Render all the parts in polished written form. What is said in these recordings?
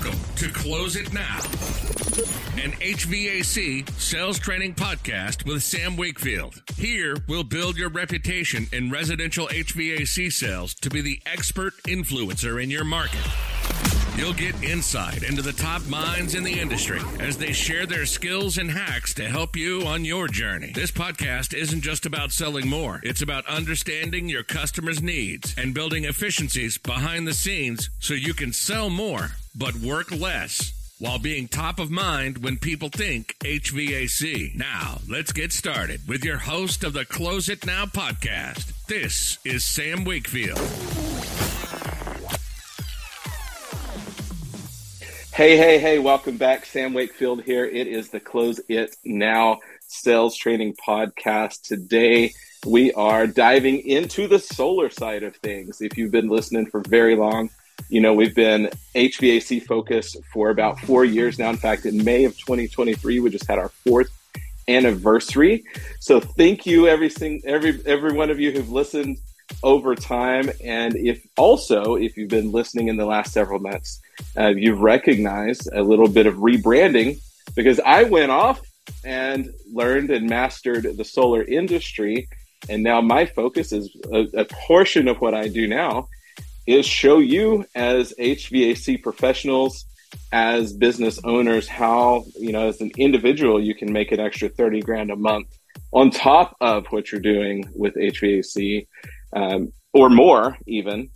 Welcome to Close It Now, an HVAC sales training podcast with Sam Wakefield. Here, we'll build your reputation in residential HVAC sales to be the expert influencer in your market. You'll get insight into the top minds in the industry as they share their skills and hacks to help you on your journey. This podcast isn't just about selling more. It's about understanding your customers' needs and building efficiencies behind the scenes so you can sell more but work less while being top of mind when people think HVAC. Now, let's get started with your host of the Close It Now podcast. This is Sam Wakefield. Hey, welcome back. Sam Wakefield here. It is the Close It Now Sales Training Podcast. Today, we are diving into the solar side of things. If you've been listening for very long, you know we've been HVAC focused for about 4 years now. In fact, in May of 2023, we just had our fourth anniversary. So thank you, every one of you who've listened over time. And if you've been listening in the last several months, you've recognized a little bit of rebranding, because I went off and learned and mastered the solar industry. And now my focus is a portion of what I do now is show you as HVAC professionals, as business owners, how, you know, as an individual, you can make an extra 30 grand a month on top of what you're doing with HVAC. Or more even.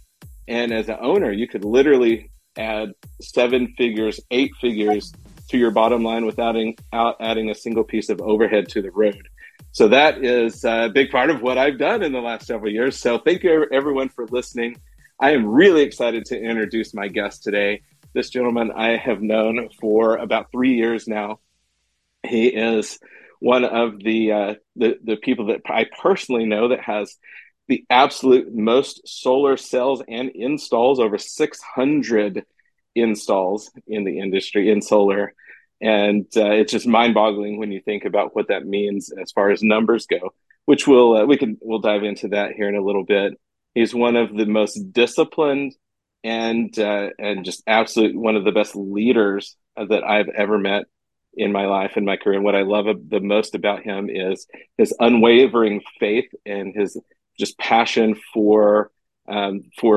And as an owner, you could literally add 7 figures, 8 figures to your bottom line without adding a single piece of overhead to the road. So that is a big part of what I've done in the last several years. So thank you everyone for listening. I am really excited to introduce my guest today. This gentleman I have known for about 3 years now. He is one of the people that I personally know that has the absolute most solar sales and installs, over 600 installs in the industry in solar. And it's just mind-boggling when you think about what that means as far as numbers go, which we'll dive into that here in a little bit. He's one of the most disciplined and just absolute one of the best leaders that I've ever met in my life and my career. And what I love the most about him is his unwavering faith and his just passion for you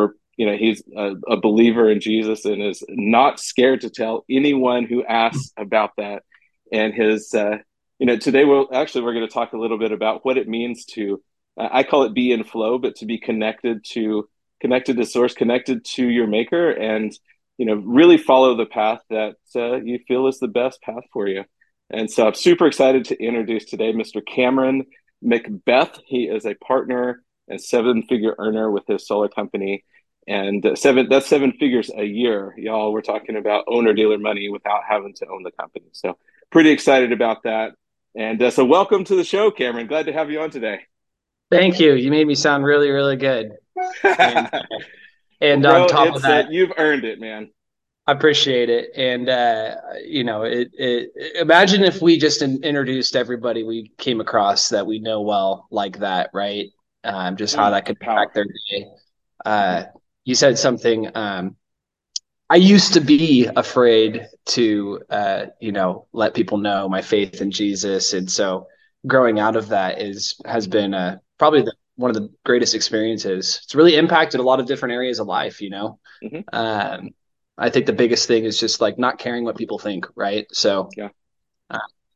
know, he's a believer in Jesus and is not scared to tell anyone who asks about that. And his, you know, today we're going to talk a little bit about what it means to, I call it be in flow, but to be connected to source, connected to your maker, and, you know, really follow the path that you feel is the best path for you. And so I'm super excited to introduce today, Mr. Cameron McBeth. He is a partner and 7-figure earner with his solar company, and that's 7 figures a year, y'all. We're talking about owner dealer money without having to own the company. So pretty excited about that. And so welcome to the show, Cameron. Glad to have you on today. Thank you. You made me sound really, really good. And bro, on top of that, you've earned it, man. I appreciate it. And, you know, imagine if we just introduced everybody we came across that we know well like that, right? Just how that could impact their day. You said something. I used to be afraid to, you know, let people know my faith in Jesus. And so growing out of that has been probably one of the greatest experiences. It's really impacted a lot of different areas of life, you know. Mm-hmm. I think the biggest thing is just like not caring what people think, right? So, yeah,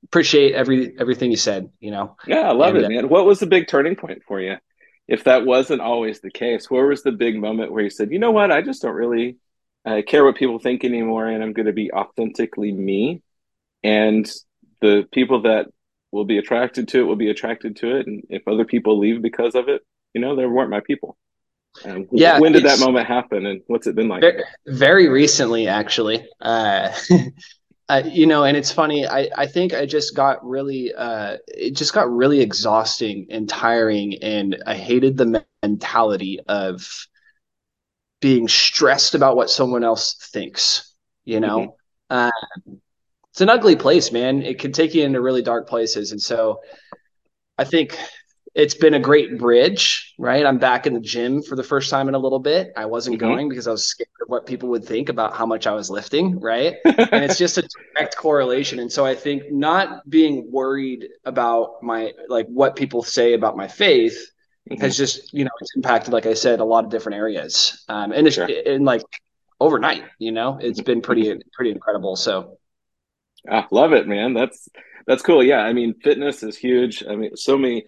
appreciate everything you said, you know. Yeah, I love it, man. What was the big turning point for you? If that wasn't always the case, where was the big moment where you said, you know what, I just don't really care what people think anymore, and I'm going to be authentically me, and the people that will be attracted to it will be attracted to it, and if other people leave because of it, you know, they weren't my people. Yeah, when did that moment happen, and what's it been like? Very recently, actually. You know, and it's funny. I think I just got really, it just got really exhausting and tiring, and I hated the mentality of being stressed about what someone else thinks. You know, mm-hmm. It's an ugly place, man. It can take you into really dark places, and so I think It's been a great bridge, right? I'm back in the gym for the first time in a little bit. I wasn't going because I was scared of what people would think about how much I was lifting, right? And it's just a direct correlation. And so I think not being worried about my, like, what people say about my faith has just, you know, it's impacted, like I said, a lot of different areas. And it's and like overnight, you know, it's been pretty incredible. So I love it, man. That's cool. Yeah. I mean, fitness is huge. I mean, so many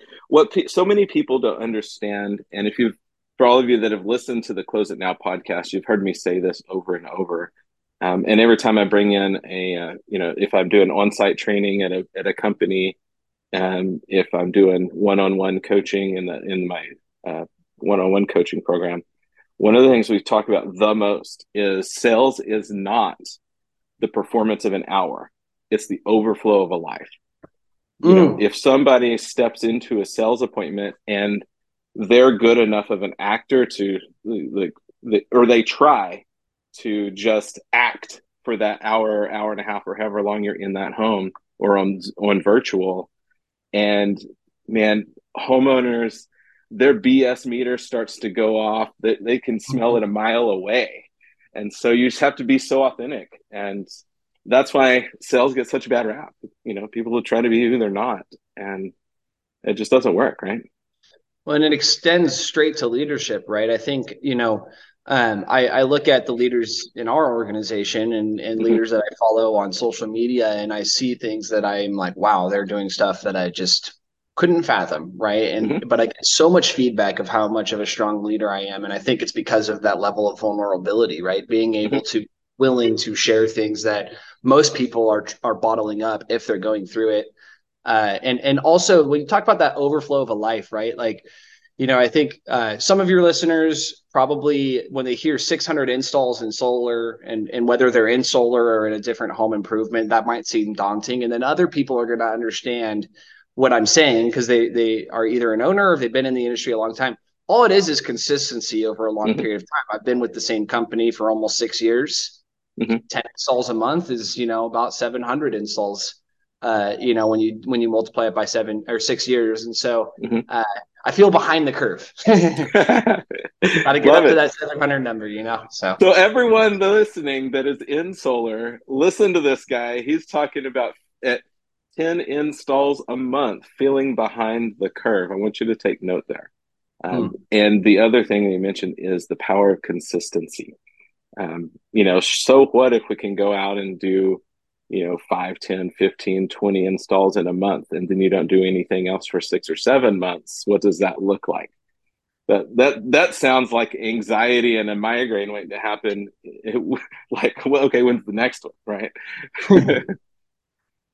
people don't understand. And if you've, for all of you that have listened to the Close It Now podcast, you've heard me say this over and over. And every time I bring in a, you know, if I'm doing on-site training at a company, if I'm doing one-on-one coaching in my one-on-one coaching program, one of the things we've talked about the most is sales is not the performance of an hour. It's the overflow of a life. You know, if somebody steps into a sales appointment and they're good enough of an actor to or they try to just act for that hour and a half, or however long you're in that home or on virtual. And man, homeowners, their BS meter starts to go off, that they can smell it a mile away. And so you just have to be so authentic. And that's why sales get such a bad rap. You know, people will try to be who they're not, and it just doesn't work, right? Well, and it extends straight to leadership, right? I think, you know, I look at the leaders in our organization and leaders that I follow on social media, and I see things that I'm like, wow, they're doing stuff that I just couldn't fathom, right? And but I get so much feedback of how much of a strong leader I am, and I think it's because of that level of vulnerability, right? Being able to willing to share things that most people are bottling up if they're going through it. And also when you talk about that overflow of a life, right? Like, you know, I think some of your listeners probably, when they hear 600 installs in solar and whether they're in solar or in a different home improvement, that might seem daunting. And then other people are going to understand what I'm saying because they are either an owner or they've been in the industry a long time. All it is consistency over a long period of time. I've been with the same company for almost 6 years. 10 installs a month is, you know, about 700 installs, you know, when you multiply it by 7 or 6 years. And so I feel behind the curve. Got to get up to that 700 number, you know? So everyone listening that is in solar, listen to this guy. He's talking about at 10 installs a month, feeling behind the curve. I want you to take note there. And the other thing that you mentioned is the power of consistency. You know, so what if we can go out and do, you know, 5, 10, 15, 20 installs in a month, and then you don't do anything else for 6 or 7 months? What does that look like? That sounds like anxiety and a migraine waiting to happen. Like, well, okay, when's the next one, right?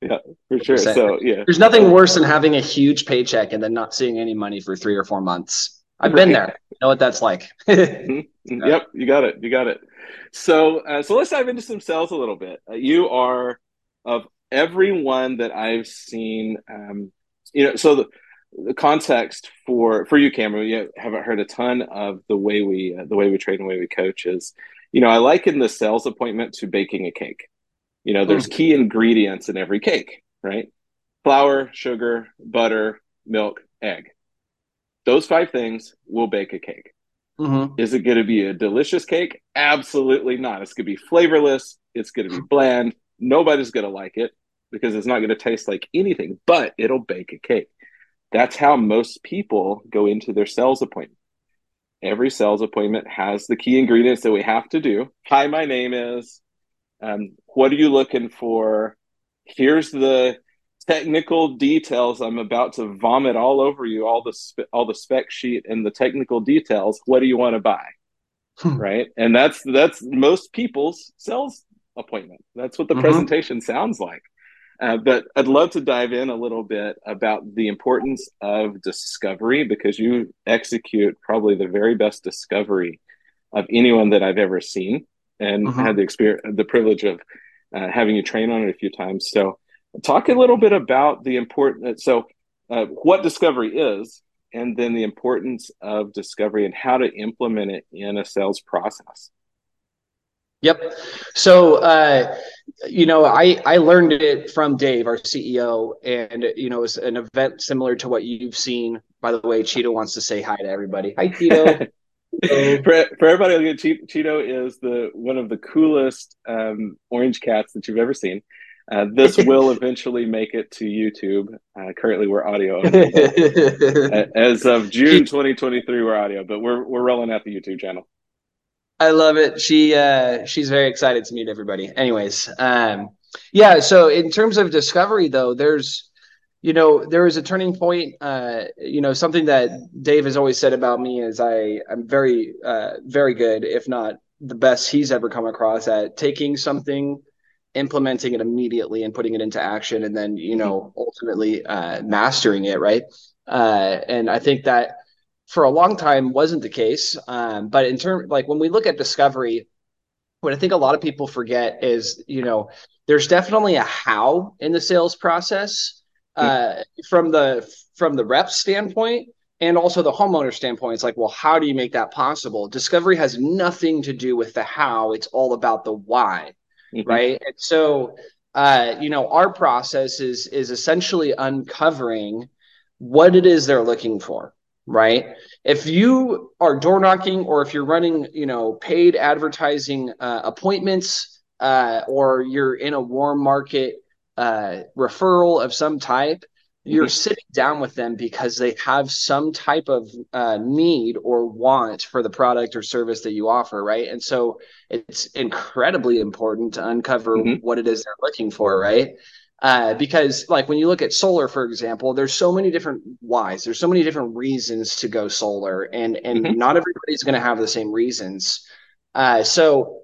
Yeah, for sure. 100%. So, yeah. There's nothing worse than having a huge paycheck and then not seeing any money for 3 or 4 months. I've been there. I know what that's like. Yep, you got it. So let's dive into some sales a little bit. You are, of everyone that I've seen, you know, so the context for you, Cameron, you haven't heard a ton of the way we train and the way we coach is, you know, I liken the sales appointment to baking a cake. You know, there's key ingredients in every cake, right? Flour, sugar, butter, milk, egg. Those 5 things will bake a cake. Is it going to be a delicious cake? Absolutely not. It's going to be flavorless. It's going to be bland. Nobody's going to like it because it's not going to taste like anything, but it'll bake a cake. That's how most people go into their sales appointment. Every sales appointment has the key ingredients that we have to do. Hi, my name is. What are you looking for? Here's the technical details. I'm about to vomit all over you, all the spec sheet and the technical details. What do you want to buy? Right? And that's most people's sales appointment. That's what the presentation sounds like. But I'd love to dive in a little bit about the importance of discovery, because you execute probably the very best discovery of anyone that I've ever seen, and had the experience, the privilege of having you train on it a few times. So talk a little bit about the importance. So what discovery is, and then the importance of discovery and how to implement it in a sales process. Yep. So you know, I learned it from Dave, our CEO, and, you know, it's an event similar to what you've seen. By the way, Cheeto wants to say hi to everybody. Hi, Cheeto. For everybody, Cheeto is one of the coolest orange cats that you've ever seen. This will eventually make it to YouTube. Currently, we're audio only, as of June 2023. We're audio, but we're rolling out the YouTube channel. I love it. She's very excited to meet everybody. Anyways, yeah. So in terms of discovery, though, there is a turning point. Something that Dave has always said about me is I'm very, very good, if not the best he's ever come across at taking something, implementing it immediately and putting it into action, and then, you know, ultimately mastering it. Right. And I think that for a long time wasn't the case. But in terms, like, when we look at discovery, what I think a lot of people forget is, you know, there's definitely a how in the sales process from the rep standpoint, and also the homeowner standpoint. It's like, well, how do you make that possible? Discovery has nothing to do with the how. It's all about the why. Mm-hmm. Right. And so, our process is essentially uncovering what it is they're looking for. Right. If you are door knocking, or if you're running, paid advertising appointments, or you're in a warm market referral of some type, you're mm-hmm. sitting down with them because they have some type of need or want for the product or service that you offer, right? And so it's incredibly important to uncover mm-hmm. what it is they're looking for, right? Because, like, when you look at solar, for example, there's so many different whys. There's so many different reasons to go solar, and mm-hmm. not everybody's going to have the same reasons. So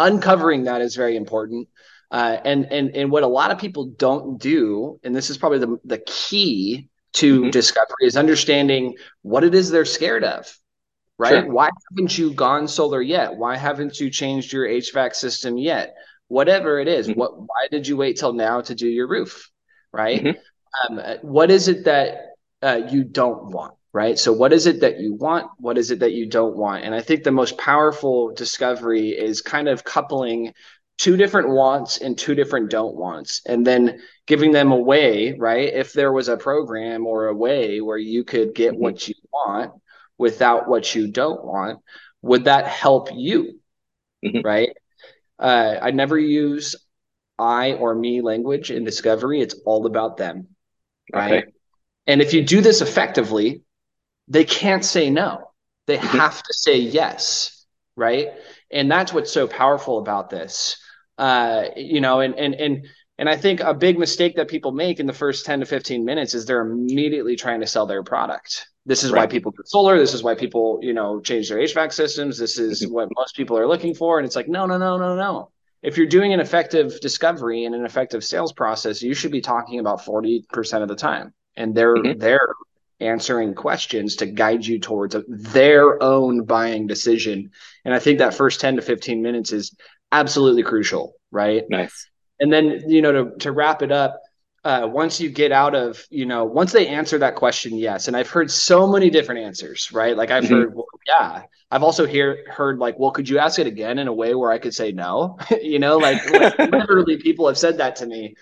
uncovering that is very important. And what a lot of people don't do, and this is probably the key to mm-hmm. discovery, is understanding what it is they're scared of, right? Sure. Why haven't you gone solar yet? Why haven't you changed your HVAC system yet? Whatever it is, mm-hmm. Why did you wait till now to do your roof, right? Mm-hmm. What is it that you don't want, right? So what is it that you want? What is it that you don't want? And I think the most powerful discovery is kind of coupling two different wants and two different don't wants, and then giving them a way, right? If there was a program or a way where you could get mm-hmm. what you want without what you don't want, would that help you, mm-hmm. right? I never use I or me language in discovery. It's all about them, right? Okay. And if you do this effectively, they can't say no. They mm-hmm. have to say yes, right? And that's what's so powerful about this. And I think a big mistake that people make in the first 10 to 15 minutes is they're immediately trying to sell their product. This is right. why people do solar. This is why people, change their HVAC systems. This is mm-hmm. what most people are looking for. And it's like, no. If you're doing an effective discovery and an effective sales process, you should be talking about 40% of the time. And they're mm-hmm. they're answering questions to guide you towards their own buying decision. And I think that first 10 to 15 minutes is absolutely crucial, right? Nice. And then, to wrap it up, once you get out of, once they answer that question, yes. And I've heard so many different answers, right? Like I've mm-hmm. heard, well, yeah. I've also heard like, well, could you ask it again in a way where I could say no? like literally people have said that to me.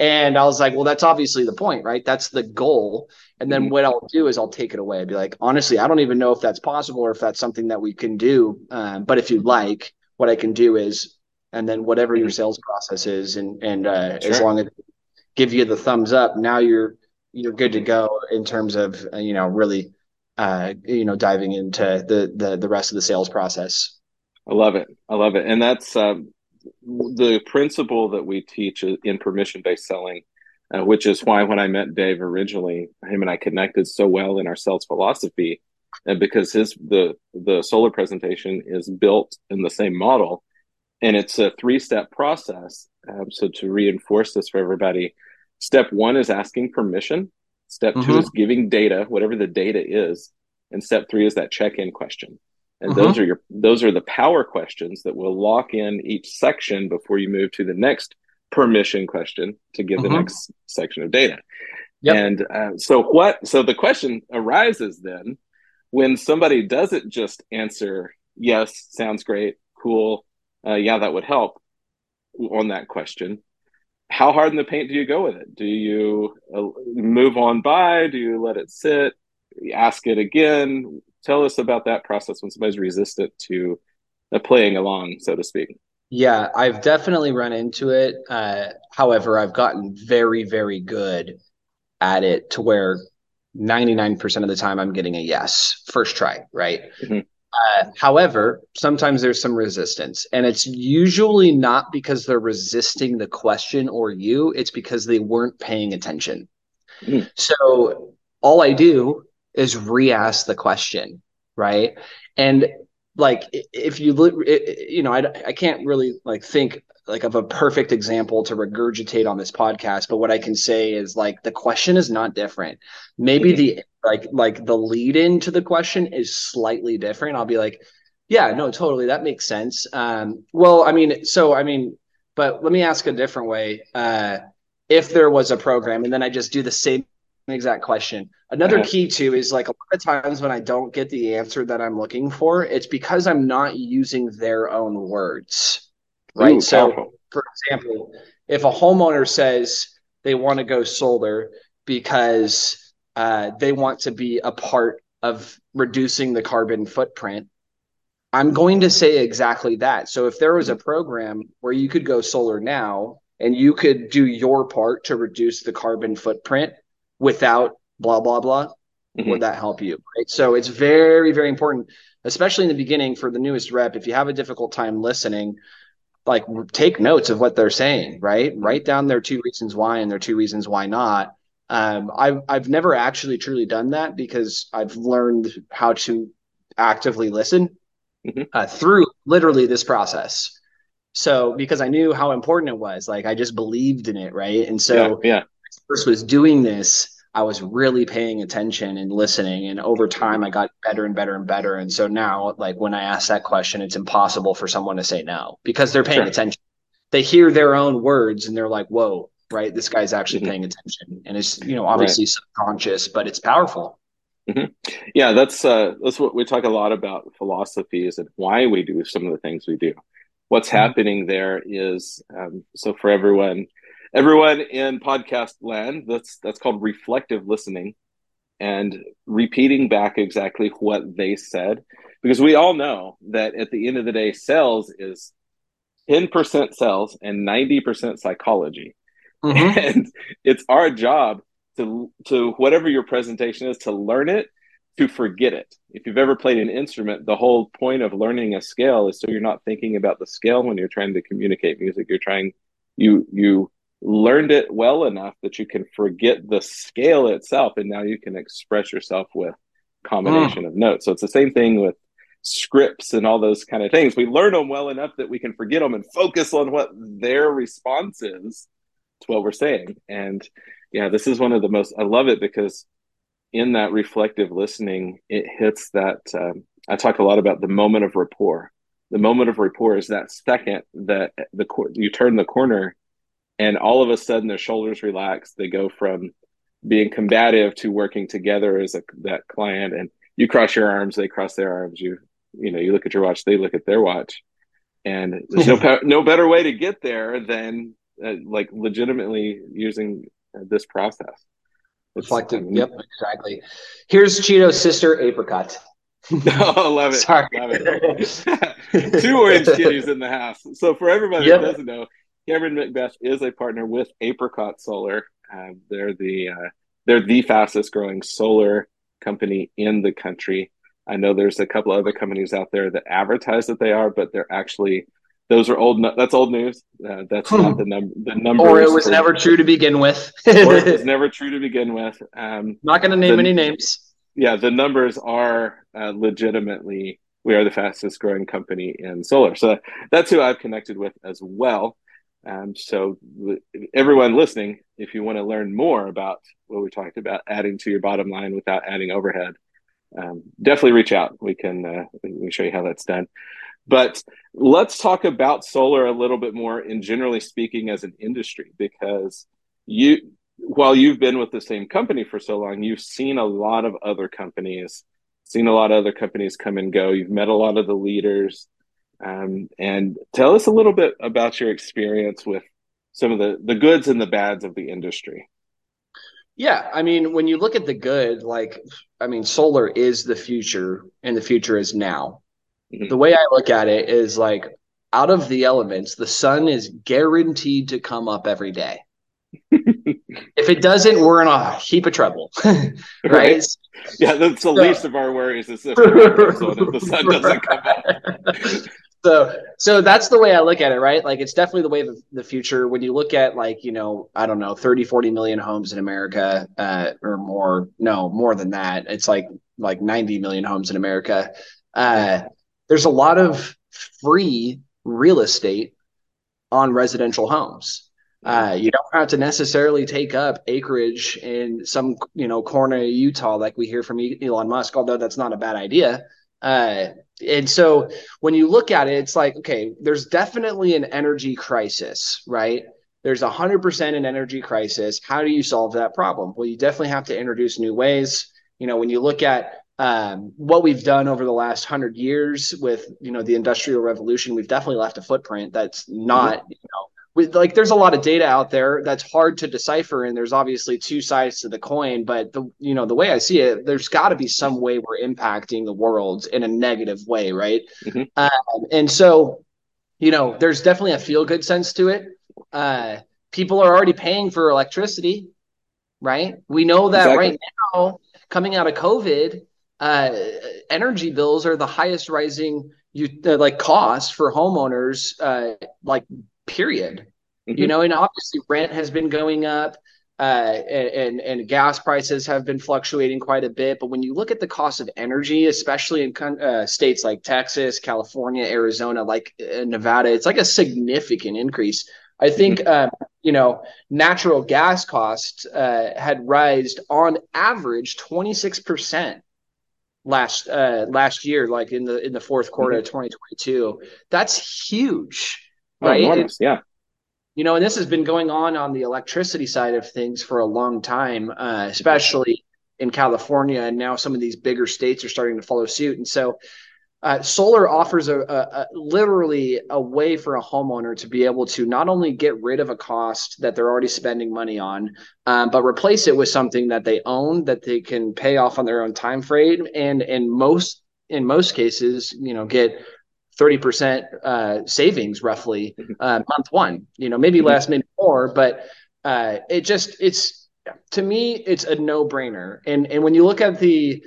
And I was like, well, that's obviously the point, right? That's the goal. And then mm-hmm. what I'll do is I'll take it away. I'd be like, honestly, I don't even know if that's possible or if that's something that we can do. But if you'd like, what I can do is, and then whatever mm-hmm. your sales process is, and sure. as long as they give you the thumbs up, now you're good to go in terms of, really, diving into the rest of the sales process. I love it. And that's, the principle that we teach in permission-based selling, which is why when I met Dave originally, him and I connected so well in our sales philosophy, because the solar presentation is built in the same model, and it's a 3-step process. So to reinforce this for everybody, step 1 is asking permission. Step 2 mm-hmm. is giving data, whatever the data is, and step 3 is that check-in question. And uh-huh. those are the power questions that will lock in each section before you move to the next permission question to give uh-huh. the next section of data. Yep. And so the question arises then when somebody doesn't just answer, yes, sounds great, cool, yeah, that would help. on that question. How hard in the paint do you go with it? Do you move on by? Do you let it sit? Ask it again? Tell us about that process when somebody's resistant to playing along, so to speak. Yeah, I've definitely run into it. However, I've gotten very, very good at it to where 99% of the time I'm getting a yes first try, right? Mm-hmm. However, sometimes there's some resistance, and it's usually not because they're resisting the question or you, it's because they weren't paying attention. Mm. So all I do is re-ask the question, right? And like, if you look, you know, I can't really like think like of a perfect example to regurgitate on this podcast, but what I can say is like, the question is not different. Maybe the, like the lead into the question is slightly different. I'll be like, yeah, no, totally. That makes sense. But let me ask a different way. If there was a program, and then I just do the same exact question. Another key too is like, a lot of times when I don't get the answer that I'm looking for, it's because I'm not using their own words. Right. Ooh, so powerful. For example, if a homeowner says they want to go solar because they want to be a part of reducing the carbon footprint, I'm going to say exactly that. So if there was a program where you could go solar now and you could do your part to reduce the carbon footprint without blah, blah, blah, mm-hmm. would that help you? Right? So it's very, very important, especially in the beginning for the newest rep. If you have a difficult time listening, like take notes of what they're saying, right? Write down their 2 reasons why and their 2 reasons why not. I've never actually truly done that because I've learned how to actively listen mm-hmm. Through literally this process. So because I knew how important it was, like I just believed in it, right? And so yeah. First was doing this, I was really paying attention and listening. And over time I got better and better and better. And so now, like when I ask that question, it's impossible for someone to say no because they're paying sure. attention. They hear their own words and they're like, whoa, right. This guy's actually mm-hmm. paying attention. And it's, you know, obviously right. subconscious, but it's powerful. Mm-hmm. Yeah. That's what we talk a lot about, philosophies and why we do some of the things we do. What's mm-hmm. happening there is, so for everyone in podcast land, that's called reflective listening and repeating back exactly what they said, because we all know that at the end of the day, sales is 10% sales and 90% psychology. Mm-hmm. And it's our job to whatever your presentation is, to learn it, to forget it. If you've ever played an instrument, the whole point of learning a scale is so you're not thinking about the scale when you're trying to communicate music. You learned it well enough that you can forget the scale itself, and now you can express yourself with combination of notes. So it's the same thing with scripts and all those kind of things. We learn them well enough that we can forget them and focus on what their response is to what we're saying. And yeah, this is one of the most, I love it because in that reflective listening, it hits that, I talk a lot about the moment of rapport. The moment of rapport is that second that you turn the corner and all of a sudden their shoulders relax. They go from being combative to working together as that client. And you cross your arms, they cross their arms. You look at your watch, they look at their watch. And there's no better way to get there than like legitimately using this process. Reflective. Yep, exactly. Here's Cheeto's sister, Apricot. Oh, I love it. Sorry. Love it. 2 orange kitties in the house. So for everybody who doesn't know, Cameron McBeth is a partner with Apricot Solar. They're the fastest growing solar company in the country. I know there's a couple other companies out there that advertise that they are, but they're actually that's old news. That's not the number. Or it was never true to begin with. Not going to name any names. Yeah, the numbers are legitimately we are the fastest growing company in solar. So that's who I've connected with as well. So everyone listening, if you want to learn more about what we talked about, adding to your bottom line without adding overhead, definitely reach out. We can show you how that's done. But let's talk about solar a little bit more in generally speaking as an industry, because while you've been with the same company for so long, you've seen a lot of other companies come and go. You've met a lot of the leaders. And tell us a little bit about your experience with some of the goods and the bads of the industry. Yeah. I mean, when you look at the good, solar is the future and the future is now. Mm-hmm. The way I look at it is like, out of the elements, the sun is guaranteed to come up every day. If it doesn't, we're in a heap of trouble. Right? Yeah, that's the least of our worries is if the sun doesn't come up. So that's the way I look at it, right? Like, it's definitely the way of the future. When you look at 30, 40 million homes in America, or more, no, more than that. It's like 90 million homes in America. There's a lot of free real estate on residential homes. You don't have to necessarily take up acreage in some, corner of Utah, like we hear from Elon Musk, although that's not a bad idea. And so when you look at it, it's like, okay, there's definitely an energy crisis, right? There's 100% an energy crisis. How do you solve that problem? Well, you definitely have to introduce new ways. When you look at what we've done over the last 100 years with, the Industrial Revolution, we've definitely left a footprint that's not, there's a lot of data out there that's hard to decipher, and there's obviously two sides to the coin, but the way I see it, there's got to be some way we're impacting the world in a negative way, right? Mm-hmm. And so, there's definitely a feel-good sense to it. People are already paying for electricity, right? We know that right now, coming out of COVID, energy bills are the highest rising costs for homeowners, period. Mm-hmm. And obviously rent has been going up, and gas prices have been fluctuating quite a bit. But when you look at the cost of energy, especially in states like Texas, California, Arizona, Nevada, it's like a significant increase. I think, natural gas costs had risen on average 26% last year, in the fourth quarter of 2022. That's huge. Right. Enormous, yeah. And this has been going on the electricity side of things for a long time, especially in California. And now some of these bigger states are starting to follow suit. And so solar offers literally a way for a homeowner to be able to not only get rid of a cost that they're already spending money on, but replace it with something that they own, that they can pay off on their own time frame. And in most cases, get 30% savings roughly month one, maybe less, maybe more, but it's, to me, it's a no brainer. And when you look at the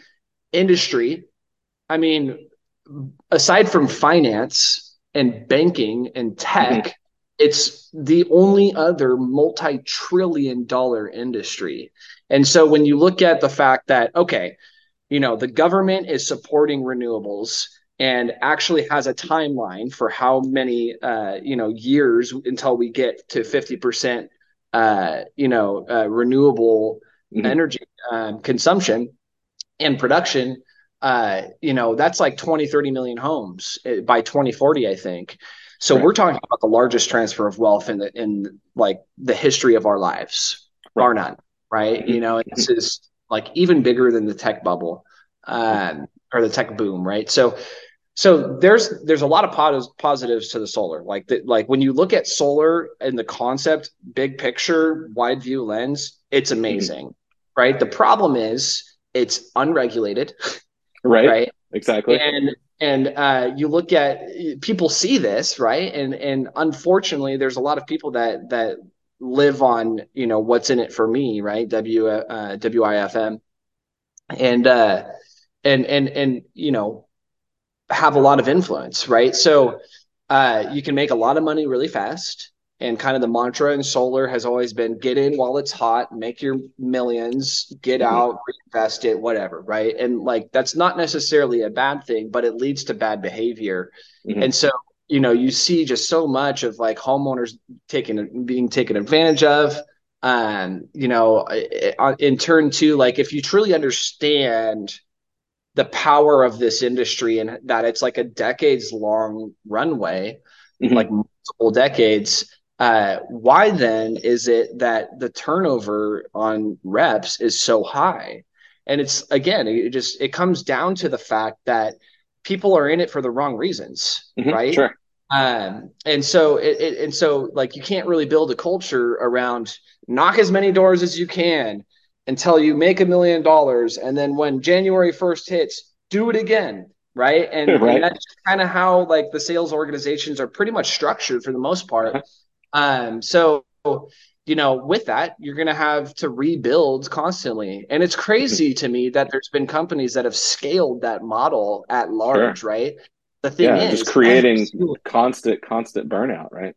industry, I mean, aside from finance and banking and tech, it's the only other multi-trillion dollar industry. And so when you look at the fact that, the government is supporting renewables and actually has a timeline for how many, years until we get to 50%, renewable energy consumption and production, that's like 20, 30 million homes by 2040, I think. So we're talking about the largest transfer of wealth in the history of our lives, bar none, right? And this is even bigger than the tech bubble, or the tech boom, right? So there's a lot of positives to the solar. When you look at solar and the concept, big picture, wide view lens, it's amazing, right? The problem is it's unregulated, right? Exactly. And you look at, people see this, right? And unfortunately, there's a lot of people that live on what's in it for me, right? WIFM, and have a lot of influence, right? So you can make a lot of money really fast, and kind of the mantra in solar has always been get in while it's hot, make your millions, get out, reinvest it, whatever, right? And that's not necessarily a bad thing, but it leads to bad behavior. And so you see just so much of homeowners being taken advantage of. In turn to, if you truly understand the power of this industry and that it's a decades long runway, multiple decades, why then is it that the turnover on reps is so high? And it comes down to the fact that people are in it for the wrong reasons, mm-hmm, right? Sure. And so like you can't really build a culture around knock as many doors as you can until you make $1 million, and then when January 1st hits, do it again, right? And that's kind of how like the sales organizations are pretty much structured for the most part. So you know, with that, you're going to have to rebuild constantly. And it's crazy to me that there's been companies that have scaled that model at large, sure, right? The thing is just creating constant burnout, right?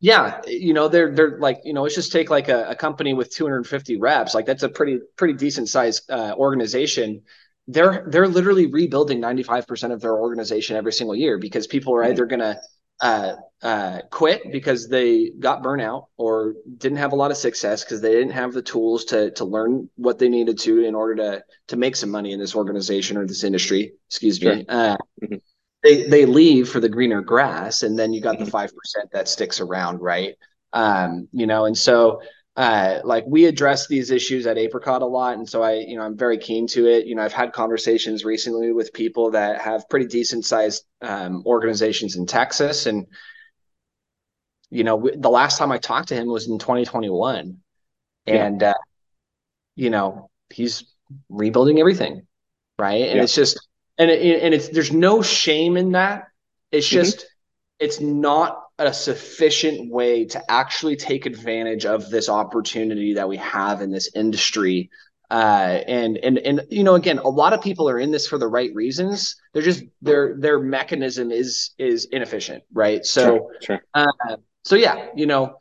Yeah. You know, they're like, you know, it's just take like a company with 250 reps. Like that's a pretty decent sized organization. They're literally rebuilding 95% of their organization every single year because people are either going to quit because they got burnout or didn't have a lot of success because they didn't have the tools to learn what they needed to in order to make some money in this organization or this industry, excuse me. They leave for the greener grass, and then you got the 5% that sticks around, right? You know, and so like we address these issues at Apricot a lot. And so I'm very keen to it. You know, I've had conversations recently with people that have pretty decent sized organizations in Texas. And, you know, the last time I talked to him was in 2021. Yeah. And, you know, he's rebuilding everything. Right. And it's just, and there's no shame in that. It's just, it's not a sufficient way to actually take advantage of this opportunity that we have in this industry. And you know, again, a lot of people are in this for the right reasons. They're just, their mechanism is inefficient. right? So, sure. So yeah, you know,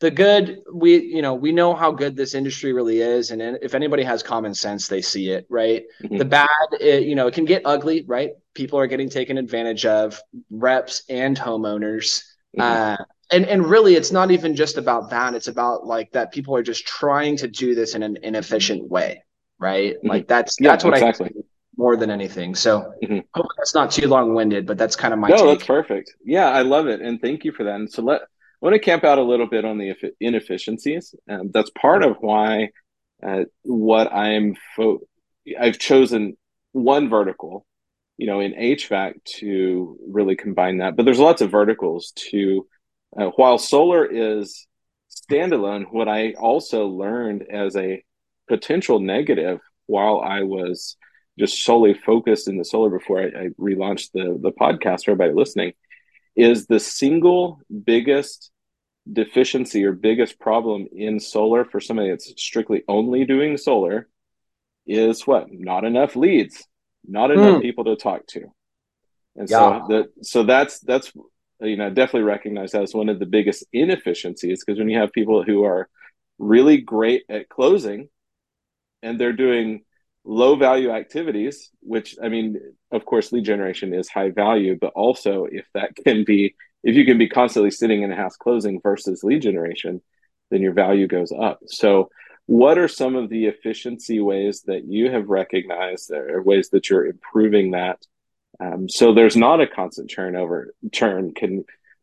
the good, we know how good this industry really is. And if anybody has common sense, they see it, right? Mm-hmm. The bad, it can get ugly, right? People are getting taken advantage of, reps and homeowners. And really, it's not even just about that. It's about like that people are just trying to do this in an inefficient way, right? Like that's what I think more than anything. So hopefully that's not too long-winded, but that's kind of my take. No, that's perfect. Yeah, I love it, and thank you for that. And so I want to camp out a little bit on the inefficiencies. That's part of why I've chosen one vertical, you know, in HVAC to really combine that. But there's lots of verticals to, while solar is standalone, what I also learned as a potential negative while I was just solely focused in the solar before I relaunched the podcast for everybody listening is the single biggest deficiency or biggest problem in solar for somebody that's strictly only doing solar is what? Not enough leads. Not enough people to talk to. And so that's you know, definitely recognized as one of the biggest inefficiencies, because when you have people who are really great at closing and they're doing low value activities, which I mean, of course, lead generation is high value, but also if you can be constantly sitting in a house closing versus lead generation, then your value goes up. So what are some of the efficiency ways that you have recognized or ways that you're improving that? So there's not a constant turnover.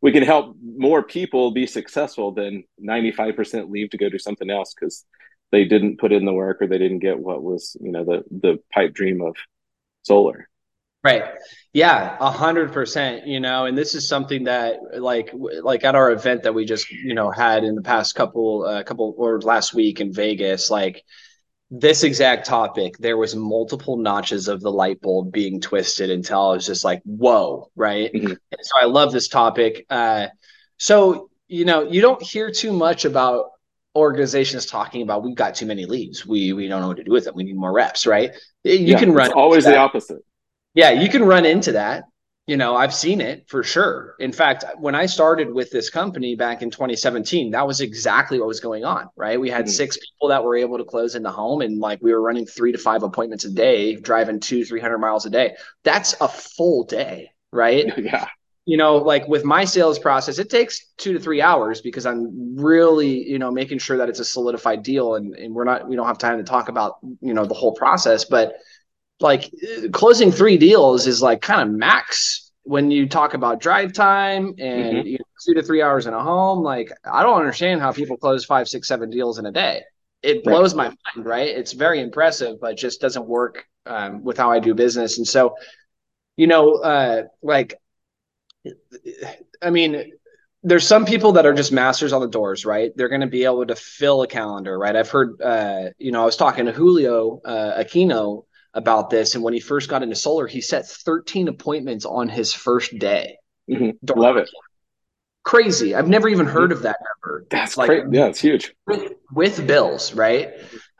We can help more people be successful than 95% leave to go do something else because they didn't put in the work or they didn't get what was, you know, the pipe dream of solar. Right. Yeah. 100%, you know, and this is something that like at our event that we just, you know, had in the past couple or last week in Vegas, like this exact topic, there was multiple notches of the light bulb being twisted until I was just like, whoa. Right. Mm-hmm. And so I love this topic. So, you know, you don't hear too much about organizations talking about, we've got too many leads. We don't know what to do with them. We need more reps. Right. It's always the opposite. Yeah, you can run into that. You know, I've seen it for sure. In fact, when I started with this company back in 2017, that was exactly what was going on, right? We had 6 people that were able to close in the home, and like we were running 3 to 5 appointments a day, driving 200-300 miles a day. That's a full day, right? Yeah. You know, like with my sales process, it takes 2 to 3 hours because I'm really, you know, making sure that it's a solidified deal and we don't have time to talk about, you know, the whole process, but like closing 3 deals is like kind of max when you talk about drive time and 2 to 3 hours in a home. Like I don't understand how people close 5, 6, 7 deals in a day. It blows my mind, right? It's very impressive, but just doesn't work with how I do business. And so, you know, I mean, there's some people that are just masters on the doors, right? They're going to be able to fill a calendar, right? I've heard, you know, I was talking to Julio Aquino about this. And when he first got into solar, he set 13 appointments on his first day. Mm-hmm. Love it. Crazy. I've never even heard of that number. That's like, crazy. Yeah, it's huge. With bills, right?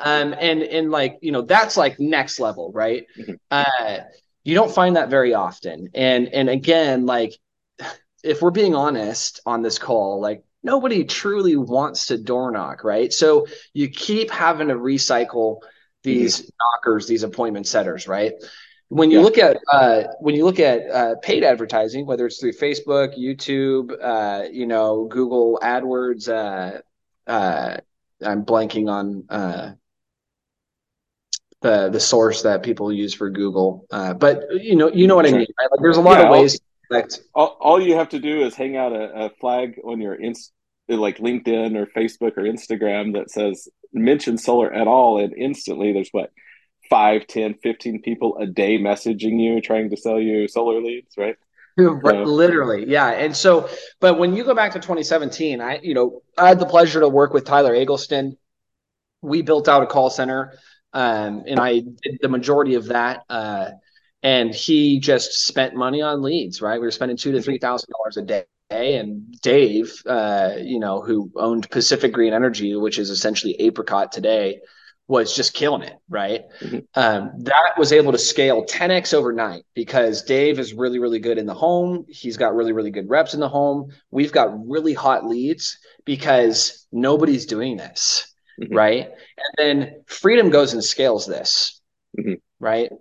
And like, you know, that's like next level, right? Mm-hmm. You don't find that very often. And again, like, if we're being honest on this call, like nobody truly wants to door knock, right? So you keep having to recycle these knockers, these appointment setters, right? When you look at paid advertising, whether it's through Facebook, YouTube, you know, Google AdWords, I'm blanking on the source that people use for Google, but you know what I mean, right? Like, there's a lot of ways. All you have to do is hang out a flag on your like LinkedIn or Facebook or Instagram that says mention solar at all, and instantly there's what, 5, 10, 15 people a day messaging you trying to sell you solar leads, right? Literally, yeah. And so, but when you go back to 2017, I had the pleasure to work with Tyler Eggleston. We built out a call center, and I did the majority of that. And he just spent money on leads, right? We were spending $2,000 to $3,000 a day. And Dave, who owned Pacific Green Energy, which is essentially Apricot today, was just killing it, right? Mm-hmm. That was able to scale 10x overnight because Dave is really, really good in the home. He's got really, really good reps in the home. We've got really hot leads because nobody's doing this, right? And then Freedom goes and scales this, right?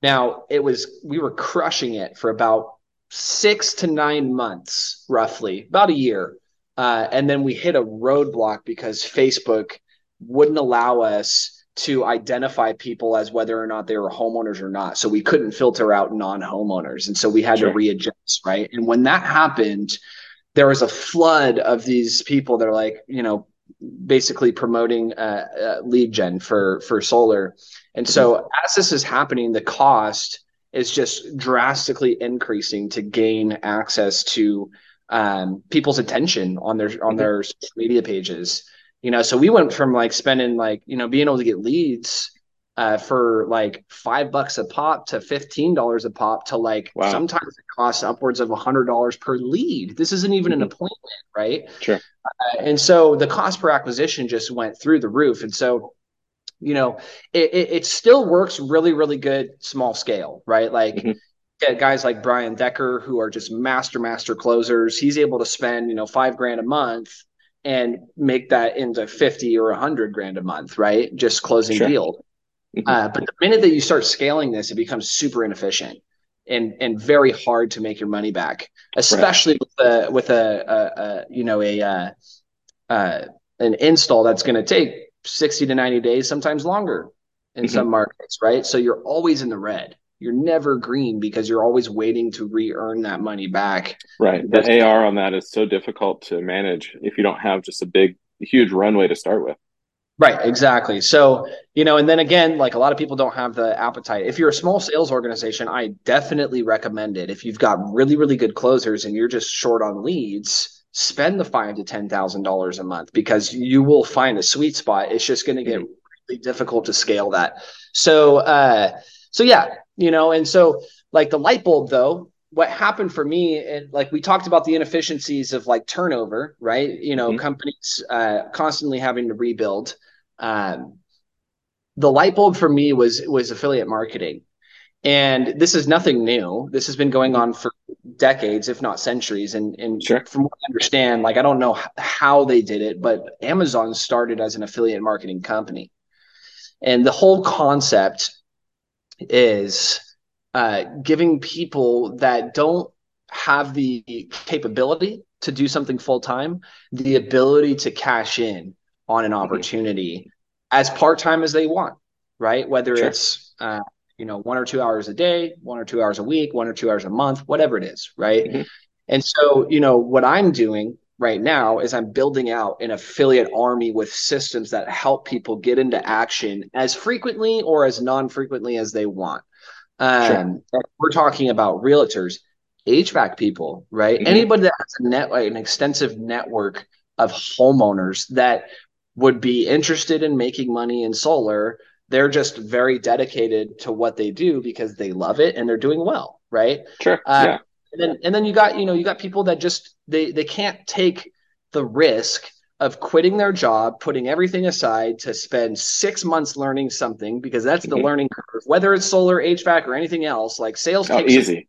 Now, we were crushing it for about 6 to 9 months, roughly, about a year. And then we hit a roadblock because Facebook wouldn't allow us to identify people as whether or not they were homeowners or not. So we couldn't filter out non-homeowners. And so we had to readjust, right? And when that happened, there was a flood of these people that are like, basically promoting lead gen for solar. And so as this is happening, the cost is just drastically increasing to gain access to people's attention on their social media pages. So we went from like spending like, being able to get leads for like $5 a pop to $15 a pop to like, sometimes it costs upwards of $100 per lead. This isn't even an appointment, right? Sure. And so the cost per acquisition just went through the roof. And so, it still works really, really good small scale, right? Like guys like Brian Decker, who are just master closers. He's able to spend, $5,000 a month and make that into 50 or $100,000 a month, right? Just closing deal. But the minute that you start scaling this, it becomes super inefficient and very hard to make your money back, especially with an install that's going to take 60 to 90 days, sometimes longer in some markets, right? So you're always in the red. You're never green because you're always waiting to re-earn that money back. Right. The AR on that is so difficult to manage if you don't have just a huge runway to start with. Right. Exactly. So, and then again, like a lot of people don't have the appetite. If you're a small sales organization, I definitely recommend it. If you've got really, really good closers and you're just short on leads, spend the $5,000 to $10,000 a month because you will find a sweet spot. It's just going to get really difficult to scale that. So, and so like the light bulb though, what happened for me, and like we talked about the inefficiencies of like turnover, right? Companies constantly having to rebuild. The light bulb for me was affiliate marketing. And this is nothing new. This has been going on for decades, if not centuries. And from what I understand, like, I don't know how they did it, but Amazon started as an affiliate marketing company. And the whole concept is giving people that don't have the capability to do something full-time, the ability to cash in on an opportunity as part-time as they want, right? Whether it's, 1 or 2 hours a day, 1 or 2 hours a week, 1 or 2 hours a month, whatever it is, right? And so, what I'm doing right now is I'm building out an affiliate army with systems that help people get into action as frequently or as non-frequently as they want. Sure. We're talking about realtors, HVAC people, right? Mm-hmm. Anybody that has a net, like an extensive network of homeowners that would be interested in making money in solar. They're just very dedicated to what they do because they love it and they're doing well, right? Sure. Yeah. And then you got people that just they can't take the risk of quitting their job, putting everything aside to spend 6 months learning something, because that's the learning curve, whether it's solar, HVAC, or anything else. Like sales takes easy.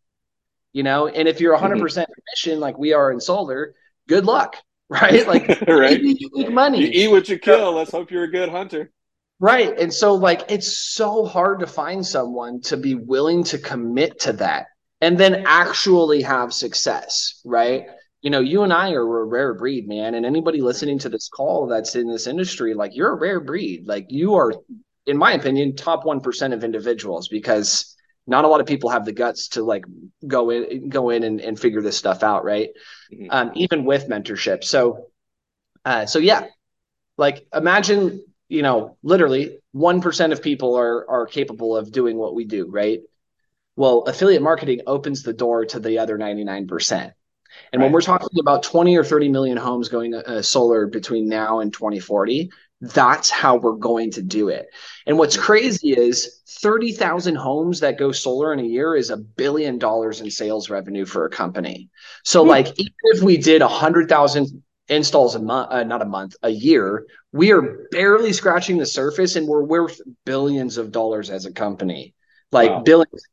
You know, and if you're 100% commission like we are in solar, good luck, right? Like right? You make money. You eat what you kill. Let's hope you're a good hunter. Right. And so like it's so hard to find someone to be willing to commit to that and then actually have success, right? You know, you and I are a rare breed, man. And anybody listening to this call that's in this industry, like you're a rare breed. Like you are, in my opinion, top 1% of individuals, because not a lot of people have the guts to like go in and figure this stuff out, right? Mm-hmm. Even with mentorship. So yeah, like imagine, you know, literally 1% of people are capable of doing what we do, right? Well, affiliate marketing opens the door to the other 99%. And when we're talking about 20 or 30 million homes going solar between now and 2040, that's how we're going to do it. And what's crazy is 30,000 homes that go solar in a year is $1 billion in sales revenue for a company. So like even if we did 100,000 installs a year, we are barely scratching the surface and we're worth billions of dollars as a company. Like wow.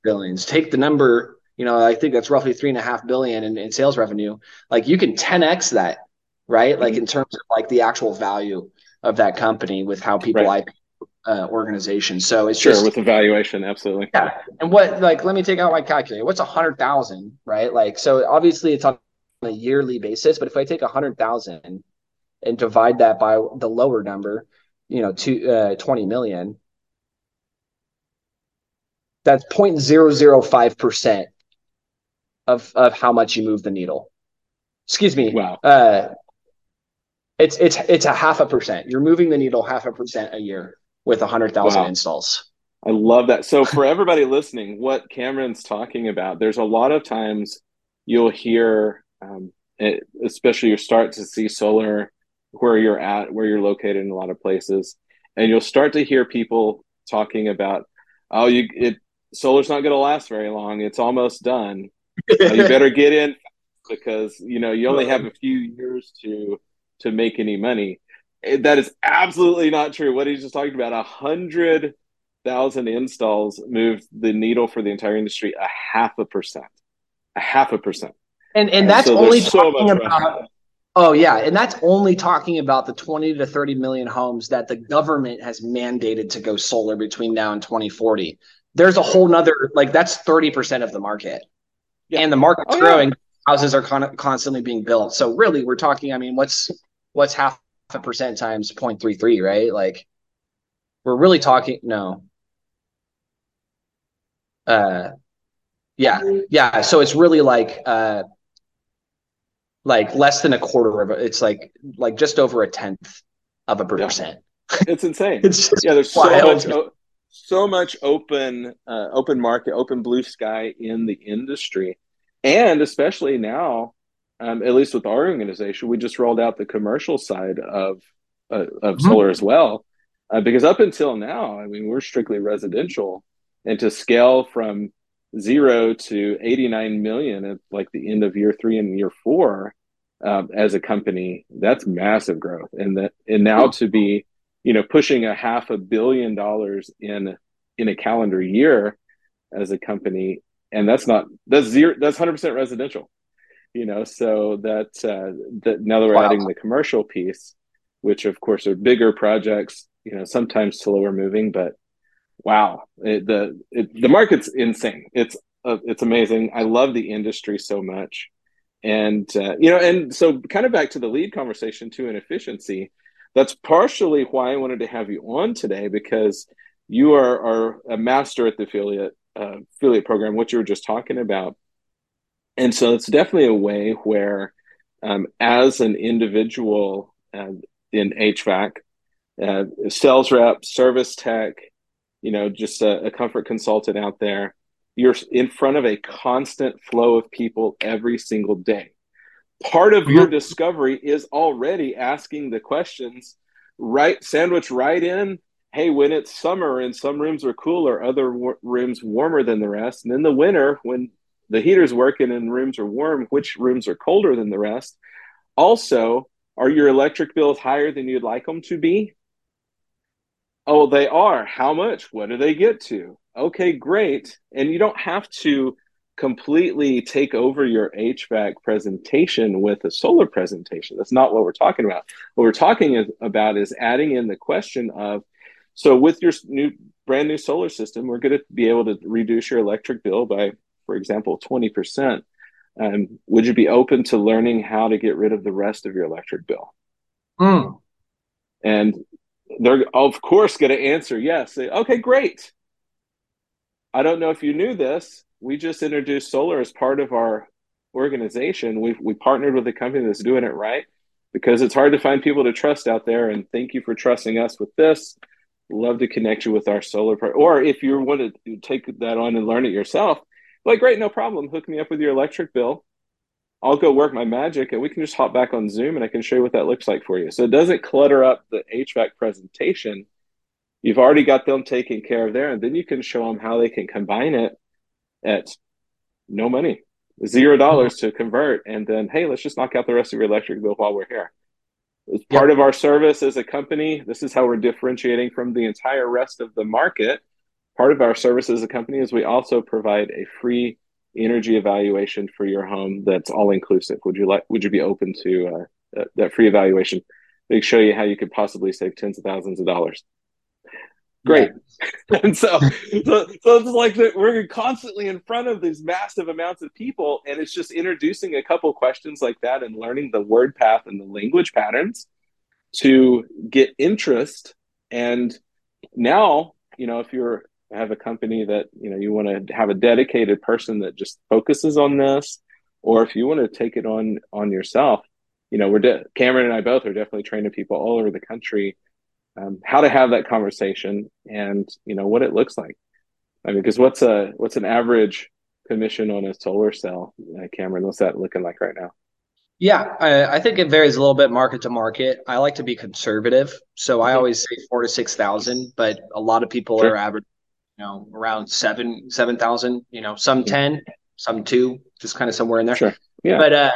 billions. Take the number. You know, I think that's roughly $3.5 billion in sales revenue. Like you can 10x that, right? Like in terms of like the actual value of that company with how people like organizations. So it's just with the valuation, absolutely. Yeah. And what like let me take out my calculator. What's 100,000, right? Like so obviously it's on a yearly basis, but if I take 100,000 and divide that by the lower number, you know, to 20 million, that's 0.005%. Of how much you move the needle. Excuse me. Wow. It's 0.5%. You're moving the needle 0.5% a year with 100,000 installs. I love that. So for everybody listening, what Cameron's talking about, there's a lot of times you'll hear, especially you start to see solar where you're at, where you're located in a lot of places, and you'll start to hear people talking about, solar's not going to last very long. It's almost done. You better get in because, you know, you only have a few years to make any money. That is absolutely not true. What he's just talking about, 100,000 installs moved the needle for the entire industry 0.5%. 0.5%. And that's so only talking about and that's only talking about the 20 to 30 million homes that the government has mandated to go solar between now and 2040. There's a whole nother, like that's 30% of the market. Yeah. And the market's growing. Yeah. Houses are constantly being built. So really, we're talking. I mean, what's 0.5% times 0.33, right? Like, we're really talking. No. Yeah. So it's really like less than a quarter of it. It's like just over 0.1%. It's insane. It's just there's wild. So much open market, open blue sky in the industry. And especially now, at least with our organization, we just rolled out the commercial side of solar as well. Because up until now, I mean, we're strictly residential. And to scale from 0 to 89 million at like the end of year 3 and year 4 as a company, that's massive growth. And now to be pushing $500 million in a calendar year as a company, and that's 100% residential, so that now that we're adding the commercial piece, which of course are bigger projects, sometimes slower moving, but the market's insane. It's amazing. I love the industry so much. And, and so kind of back to the lead conversation too, and efficiency. That's partially why I wanted to have you on today, because you are a master at the affiliate program, what you were just talking about. And so it's definitely a way where as an individual in HVAC, sales rep, service tech, just a comfort consultant out there, You're in front of a constant flow of people every single day. Part of your discovery is already asking the questions, right? Sandwich right in, hey, when it's summer and some rooms are cooler, other rooms warmer than the rest. And in the winter, when the heater's working and rooms are warm, which rooms are colder than the rest? Also, are your electric bills higher than you'd like them to be? Oh, they are. How much? What do they get to? Okay, great. And you don't have to completely take over your HVAC presentation with a solar presentation. That's not what we're talking about. What we're talking about is adding in the question of, so with your brand new solar system, we're going to be able to reduce your electric bill by, for example, 20%. Would you be open to learning how to get rid of the rest of your electric bill? Mm. And they're, of course, going to answer yes. They, okay, great. I don't know if you knew this. We just introduced solar as part of our organization. We partnered with a company that's doing it right because it's hard to find people to trust out there. And thank you for trusting us with this. Love to connect you with our solar part. Or if you want to take that on and learn it yourself, like, great, no problem. Hook me up with your electric bill. I'll go work my magic and we can just hop back on Zoom and I can show you what that looks like for you. So it doesn't clutter up the HVAC presentation. You've already got them taken care of there. And then you can show them how they can combine it at no money, $0 to convert. And then, hey, let's just knock out the rest of your electric bill while we're here. It's part of our service as a company. This is how we're differentiating from the entire rest of the market. Part of our service as a company is we also provide a free energy evaluation for your home that's all-inclusive. Would you be open to that free evaluation? They show you how you could possibly save tens of thousands of dollars. Great. Yeah. And so it's like we're constantly in front of these massive amounts of people, and it's just introducing a couple questions like that and learning the word path and the language patterns to get interest. And now, you know, if you're have a company that, you know, you want to have a dedicated person that just focuses on this, or if you want to take it on yourself, you know, Cameron and I both are definitely training people all over the country how to have that conversation and, you know, what it looks like. I mean, because what's an average commission on a solar cell, Cameron? What's that looking like right now? Yeah, I think it varies a little bit market to market. I like to be conservative, so I always say 4,000 to 6,000, but a lot of people are average. You know, around 7,000, you know, some 10, some 2, just kind of somewhere in there. Sure. Yeah. But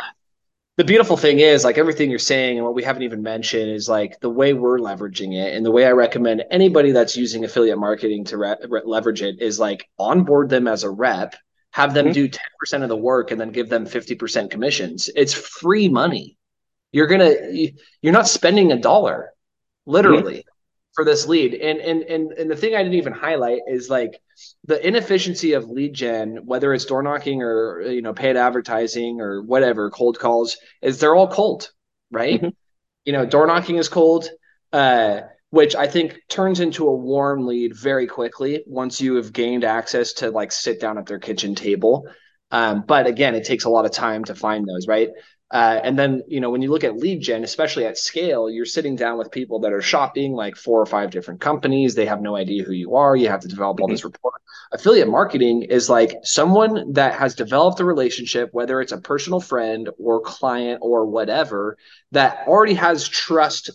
the beautiful thing is, like, everything you're saying and what we haven't even mentioned is, like, the way we're leveraging it and the way I recommend anybody that's using affiliate marketing to leverage it is, like, onboard them as a rep, have them do 10% of the work, and then give them 50% commissions. It's free money. You're not spending $1, literally. Mm-hmm. For this lead. And the thing I didn't even highlight is, like, the inefficiency of lead gen, whether it's door knocking or, you know, paid advertising or whatever, cold calls, is they're all cold, right? Mm-hmm. You know, door knocking is cold, which I think turns into a warm lead very quickly once you have gained access to, like, sit down at their kitchen table. But again, it takes a lot of time to find those, right? And then, you know, when you look at lead gen, especially at scale, you're sitting down with people that are shopping like 4 or 5 different companies. They have no idea who you are. You have to develop all this rapport. Affiliate marketing is like someone that has developed a relationship, whether it's a personal friend or client or whatever, that already has trust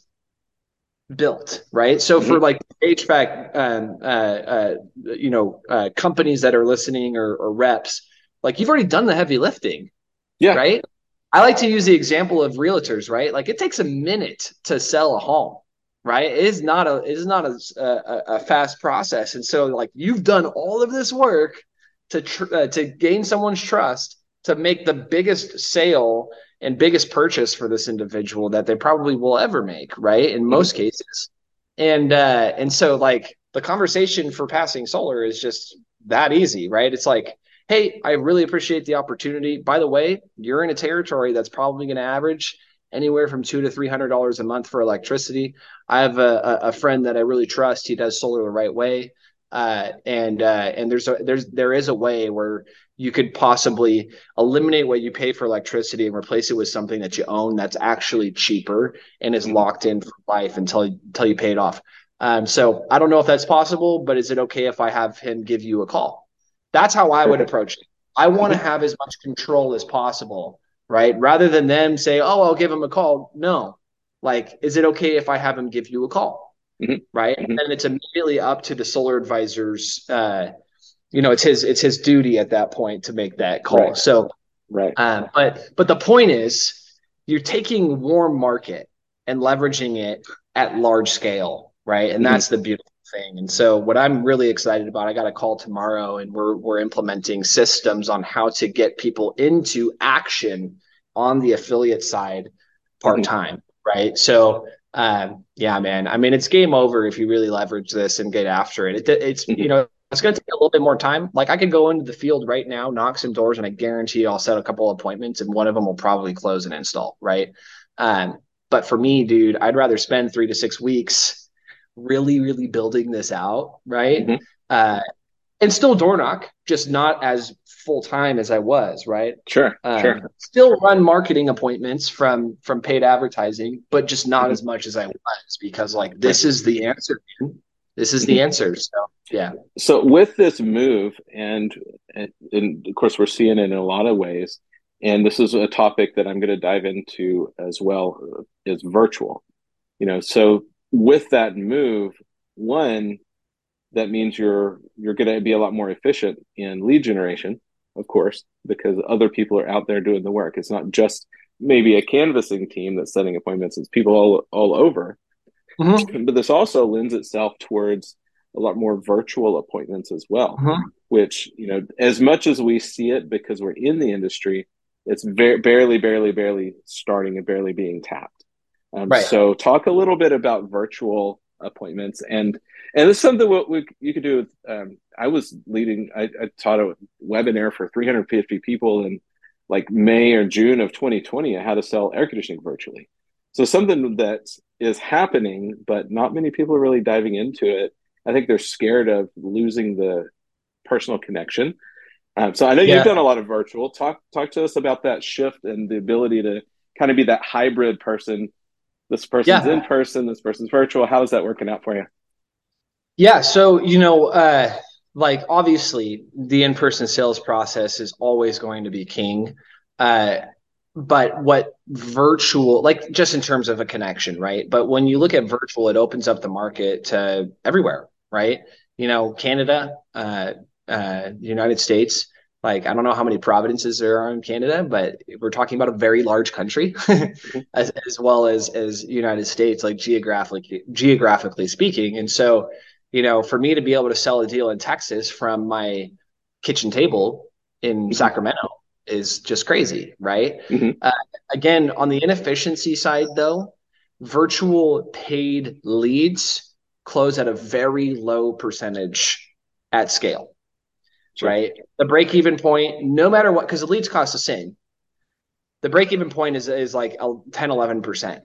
built, right? So for like HVAC, you know, companies that are listening or reps, like, you've already done the heavy lifting, right? I like to use the example of realtors, right? Like, it takes a minute to sell a home, right? It is not a fast process. And so, like, you've done all of this work to gain someone's trust, to make the biggest sale and biggest purchase for this individual that they probably will ever make, right? In most cases. And so, like, the conversation for passing solar is just that easy, right? It's like, hey, I really appreciate the opportunity. By the way, you're in a territory that's probably going to average anywhere from $200 to $300 a month for electricity. I have a friend that I really trust. He does solar the right way. And there is a way where you could possibly eliminate what you pay for electricity and replace it with something that you own that's actually cheaper and is locked in for life until you pay it off. So I don't know if that's possible, but is it okay if I have him give you a call? That's how I would approach it. I want to have as much control as possible, right? Rather than them say, oh, I'll give him a call. No. Like, is it okay if I have him give you a call? Mm-hmm. Right. Mm-hmm. And then it's immediately up to the solar advisor's, you know, it's his duty at that point to make that call. Right. So, right. But the point is, you're taking warm market and leveraging it at large scale. Right. And that's the beautiful thing. And so what I'm really excited about, I got a call tomorrow, and we're implementing systems on how to get people into action on the affiliate side part-time. Right. So, yeah, man, I mean, it's game over if you really leverage this and get after it. It's, you know, it's going to take a little bit more time. Like, I could go into the field right now, knock some doors, and I guarantee I'll set a couple appointments, and one of them will probably close and install. Right. But for me, dude, I'd rather spend 3 to 6 weeks really, really building this out. Right. Mm-hmm. And still door knock, just not as full time as I was. Right. Sure. Sure. Still run marketing appointments from paid advertising, but just not as much as I was, because like, this is the answer, man. This is the answer. So, yeah. So with this move, and of course we're seeing it in a lot of ways, and this is a topic that I'm going to dive into as well, is virtual. You know, so with that move, one, that means you're going to be a lot more efficient in lead generation, of course, because other people are out there doing the work. It's not just maybe a canvassing team that's setting appointments. It's people all over. Mm-hmm. But this also lends itself towards a lot more virtual appointments as well, which, you know, as much as we see it because we're in the industry, it's barely starting and barely being tapped. Right. So talk a little bit about virtual appointments, and this is something what you could do with, I was leading, I taught a webinar for 350 people in like May or June of 2020 on how to sell air conditioning virtually. So something that is happening, but not many people are really diving into it. I think they're scared of losing the personal connection. So I know you've done a lot of virtual. Talk to us about that shift and the ability to kind of be that hybrid person. This person's in person, this person's virtual. How is that working out for you? Yeah. So, you know, like obviously the in-person sales process is always going to be king. But what virtual, like just in terms of a connection, right? But when you look at virtual, it opens up the market to everywhere, right? You know, Canada, United States, like, I don't know how many provinces there are in Canada, but we're talking about a very large country as well as United States, like geographically speaking. And so, you know, for me to be able to sell a deal in Texas from my kitchen table in Sacramento, is just crazy, right? Again, on the inefficiency side, though, virtual paid leads close at a very low percentage at scale, right? The break-even point, no matter what, because the leads cost the same, the break-even point is like 10, 11%,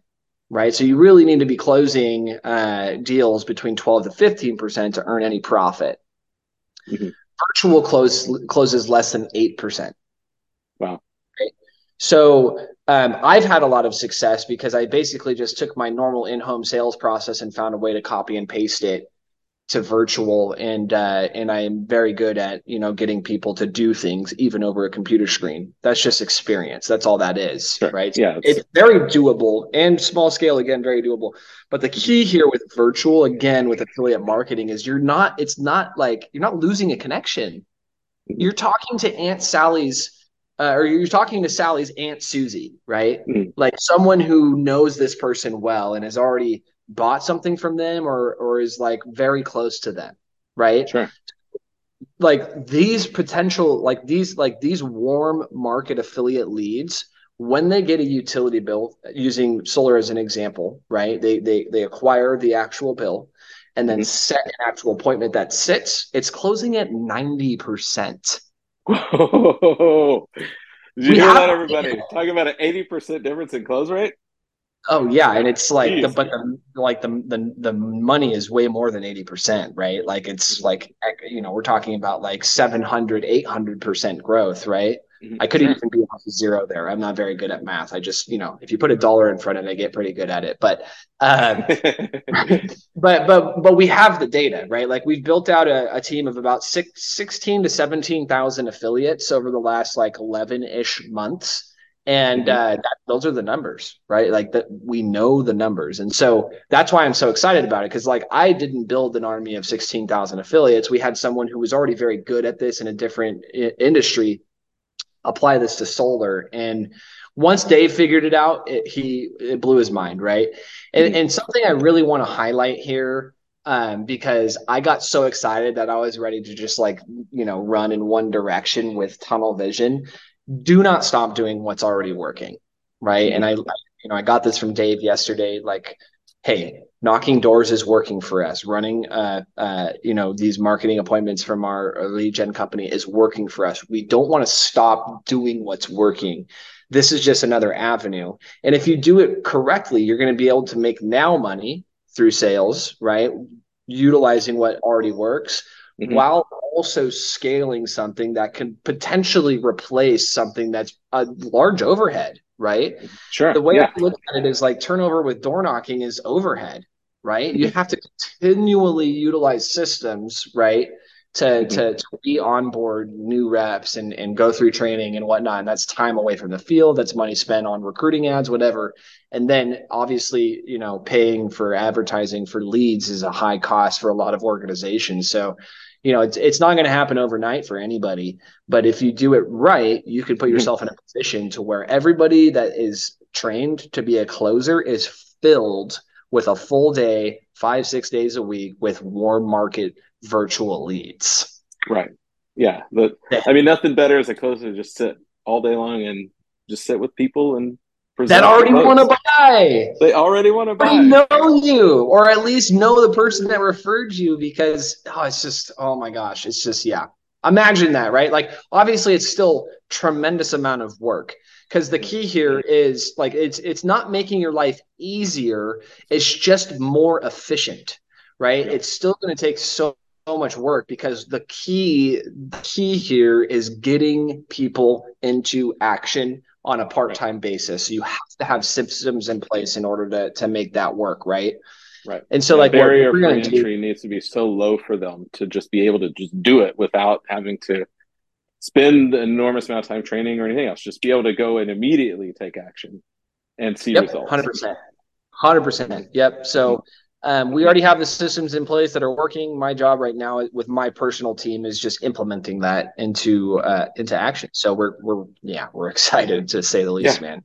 right? So you really need to be closing deals between 12 to 15% to earn any profit. Virtual closes less than 8%. Wow. Right. So I've had a lot of success because I basically just took my normal in-home sales process and found a way to copy and paste it to virtual. And I am very good at, you know, getting people to do things even over a computer screen. That's just experience. That's all that is, right? Yeah. It's very doable, and small scale, again, very doable. But the key here with virtual, again, with affiliate marketing, is you're not losing a connection. You're talking to Aunt Sally's, or you're talking to Sally's Aunt Susie, right? Like someone who knows this person well and has already bought something from them, or is like very close to them, right? Sure. Like these potential, like these warm market affiliate leads, when they get a utility bill, using solar as an example, right? They acquire the actual bill and then set an actual appointment that sits. It's closing at 90%. Whoa. Did you hear that, everybody? Talking about an 80% difference in close rate? Oh yeah, and it's like, the money is way more than 80%, right? Like it's like, you know, we're talking about like 700, 800% growth, right? I could even be off of zero there. I'm not very good at math. I just, you know, if you put a dollar in front of it, I get pretty good at it. But but we have the data, right? Like we've built out a team of about 16 to 17,000 affiliates over the last like 11-ish months. And those are the numbers, right? Like that, we know the numbers. And so that's why I'm so excited about it. Cause like I didn't build an army of 16,000 affiliates. We had someone who was already very good at this in a different industry, apply this to solar. And once Dave figured it out, it blew his mind. Right. And something I really want to highlight here, because I got so excited that I was ready to just like, you know, run in one direction with tunnel vision. Do not stop doing what's already working, right? And I got this from Dave yesterday. Like, hey, knocking doors is working for us. Running, these marketing appointments from our lead gen company is working for us. We don't want to stop doing what's working. This is just another avenue. And if you do it correctly, you're going to be able to make now money through sales, right? Utilizing what already works. Mm-hmm. While also scaling something that can potentially replace something that's a large overhead, right? Sure. The way I look at it is like turnover with door knocking is overhead, right? You have to continually utilize systems, right, to be on board new reps and go through training and whatnot. And that's time away from the field. That's money spent on recruiting ads, whatever. And then obviously, you know, paying for advertising for leads is a high cost for a lot of organizations. So, you know, it's not going to happen overnight for anybody. But if you do it right, you can put yourself in a position to where everybody that is trained to be a closer is filled with a full day, 5-6 days a week with warm market virtual leads. Right. Yeah. But I mean, nothing better as a closer to just sit all day long and just sit with people and present. That already want to buy. They already want to buy. I know you, or at least know the person that referred you because, yeah. Imagine that, right? Like, obviously it's still tremendous amount of work. Because the key here is like it's not making your life easier. It's just more efficient, right? Yeah. It's still going to take so much work because the key here is getting people into action on a part-time basis. So you have to have systems in place in order to make that work, right? Right. And so like barrier for entry needs to be so low for them to just be able to just do it without having to spend an enormous amount of time training or anything else. Just be able to go and immediately take action and see results. 100%. Yep. So we already have the systems in place that are working. My job right now with my personal team is just implementing that into action. So we're excited to say the least, man.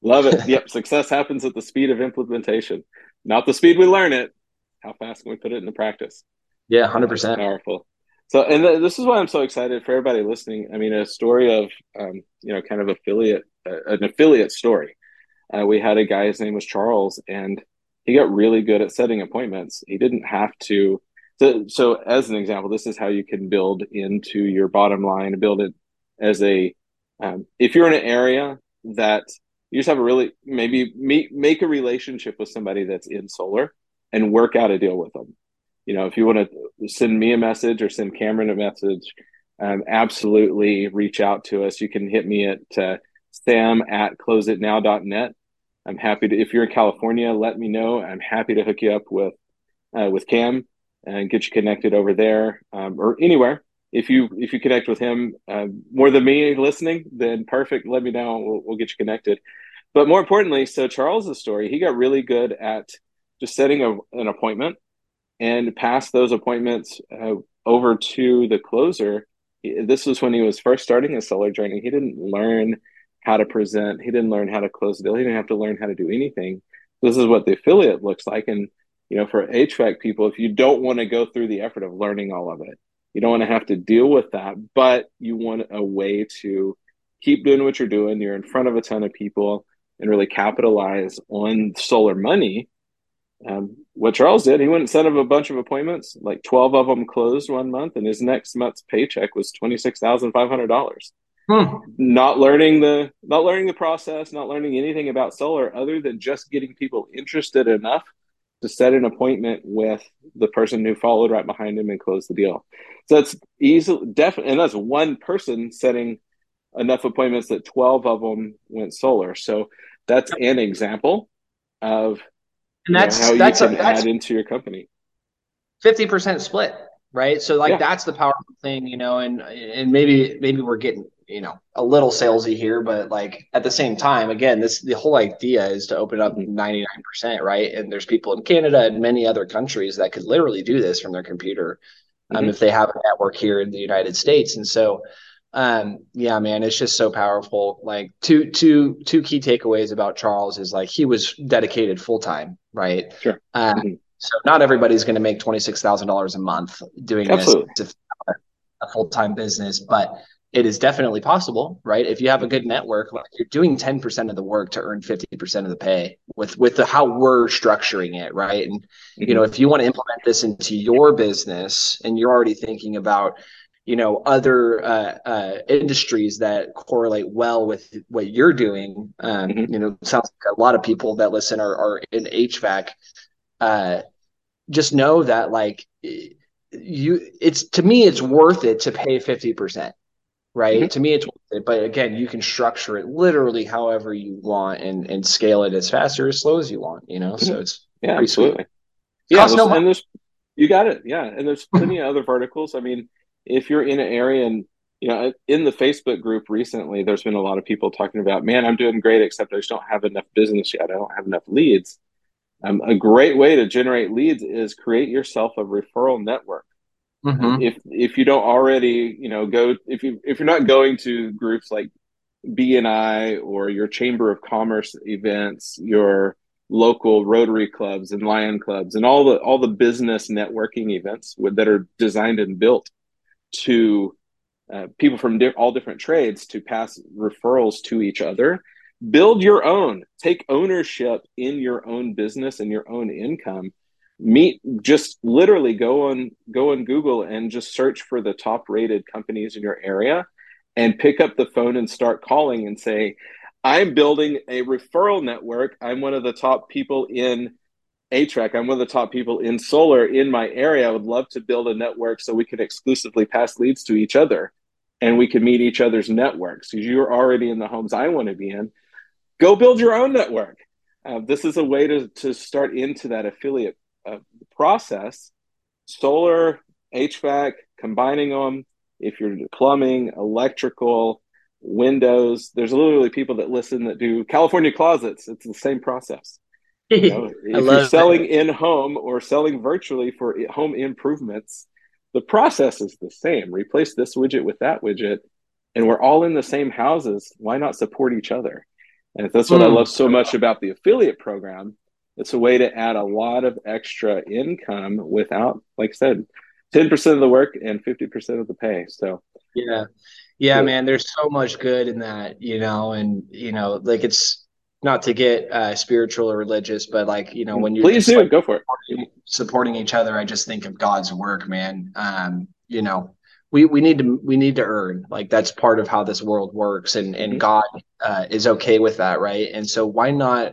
Love it. Yep. Success happens at the speed of implementation, not the speed we learn it. How fast can we put it into practice? Yeah. 100%. Powerful. So, and this is why I'm so excited for everybody listening. I mean, a story of, kind of an affiliate story. We had a guy, his name was Charles, and he got really good at setting appointments. He didn't have to. So as an example, this is how you can build into your bottom line, build it as if you're in an area that you just have a really, maybe make a relationship with somebody that's in solar and work out a deal with them. You know, if you want to send me a message or send Cameron a message, absolutely reach out to us. You can hit me at sam@closeitnow.net. I'm happy to, if you're in California, let me know. I'm happy to hook you up with Cam and get you connected over there or anywhere. If you connect with him more than me listening, then perfect. Let me know. We'll get you connected. But more importantly, so Charles's story, he got really good at just setting an appointment and passed those appointments over to the closer. This was when he was first starting his seller journey. He didn't learn how to present. He didn't learn how to close a deal. He didn't have to learn how to do anything. This is what the affiliate looks like. And, you know, for HVAC people, if you don't want to go through the effort of learning all of it, you don't want to have to deal with that, but you want a way to keep doing what you're doing. You're in front of a ton of people and really capitalize on solar money. What Charles did, he went and set up a bunch of appointments, like 12 of them closed one month, and his next month's paycheck was $26,500. Not learning the process, not learning anything about solar other than just getting people interested enough to set an appointment with the person who followed right behind him and closed the deal. So that's one person setting enough appointments that 12 of them went solar. So that's an example of how you can add into your company. 50% split, right? So that's the powerful thing, and maybe we're getting, a little salesy here, but at the same time, again, the whole idea is to open up 99%, right? And there's people in Canada and many other countries that could literally do this from their computer if they have a network here in the United States. And so, it's just so powerful. Two key takeaways about Charles is he was dedicated full time, right? Sure. So not everybody's going to make $26,000 a month doing this a full-time business, but it is definitely possible, right? If you have a good network, you're doing 10% of the work to earn 50% of the pay with how we're structuring it, right? And, if you want to implement this into your business and you're already thinking about, other industries that correlate well with what you're doing, sounds like a lot of people that listen are in HVAC. Just know that it's worth it to pay 50%, right? To me, it's worth it. But again, you can structure it literally however you want and scale it as fast or as slow as you want, so it's absolutely sweet. You got it. Yeah. And there's plenty of other verticals. I mean, if you're in an area and, in the Facebook group recently, there's been a lot of people talking about, man, I'm doing great, except I just don't have enough business yet. I don't have enough leads. A great way to generate leads is create yourself a referral network. If you don't already, go, if you're not going to groups like BNI or your Chamber of Commerce events, your local Rotary clubs and Lion clubs and all the business networking events that are designed and built to people from all different trades to pass referrals to each other. Build your own, take ownership in your own business and your own income. Just literally go on Google and just search for the top rated companies in your area and pick up the phone and start calling and say, I'm building a referral network. I'm one of the top people in HVAC. I'm one of the top people in solar in my area. I would love to build a network so we can exclusively pass leads to each other and we can meet each other's networks. You're already in the homes I want to be in. Go build your own network. This is a way to start into that affiliate process. Solar, HVAC, combining them. If you're plumbing, electrical, windows, there's literally people that listen that do California closets. It's the same process. If you're selling in-home or selling virtually for home improvements, the process is the same. Replace this widget with that widget, and we're all in the same houses. Why not support each other? And that's what I love so much about the affiliate program. It's a way to add a lot of extra income without, like I said, 10% of the work and 50% of the pay. So, yeah, man, there's so much good in that, it's not to get spiritual or religious, but when you're go for it, supporting each other, I just think of God's work, man. We need to earn. That's part of how this world works, and God is okay with that, right? And so why not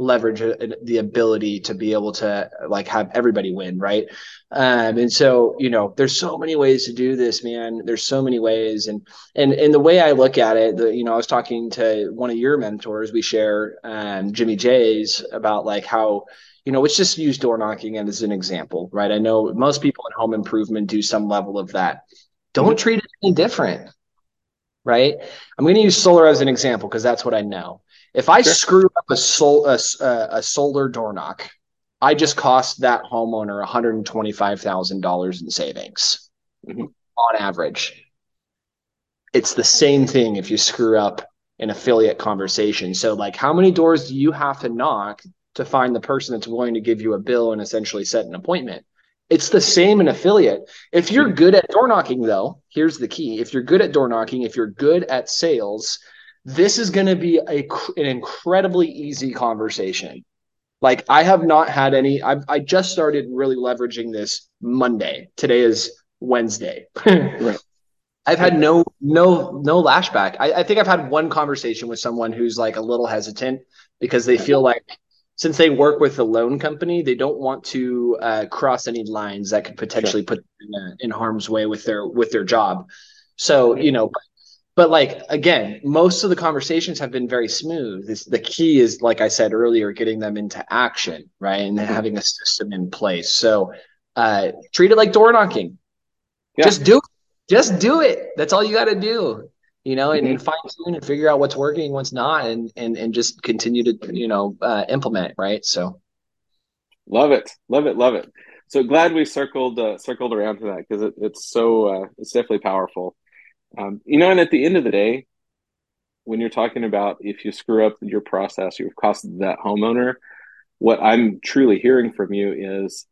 leverage the ability to be able to have everybody win, right? And so there's so many ways to do this, man. There's so many ways, and the way I look at it, I was talking to one of your mentors. We share Jimmy J's about how. Let's just use door knocking as an example, right? I know most people in home improvement do some level of that. Don't treat it any different, right? I'm going to use solar as an example because that's what I know. If I screw up a solar door knock, I just cost that homeowner $125,000 in savings on average. It's the same thing if you screw up an affiliate conversation. So how many doors do you have to knock to find the person that's willing to give you a bill and essentially set an appointment? It's the same in affiliate. If you're good at door knocking, though, here's the key. If you're good at door knocking, if you're good at sales, this is going to be an incredibly easy conversation. I have not had any. I just started really leveraging this Monday. Today is Wednesday. Right. I've had no lashback. I think I've had one conversation with someone who's a little hesitant because they feel since they work with a loan company, they don't want to cross any lines that could potentially put them in harm's way with their job. So, But like, again, most of the conversations have been very smooth. The key is, like I said earlier, getting them into action, right? And then having a system in place. So treat it like door knocking. Yeah. Just do it. That's all you got to do, you know, and fine tune and figure out what's working, what's not, and just continue to, implement. Right. So. Love it. So glad we circled around to that, because it's definitely powerful. And at the end of the day, when you're talking about if you screw up your process, you've cost that homeowner, what I'm truly hearing from you is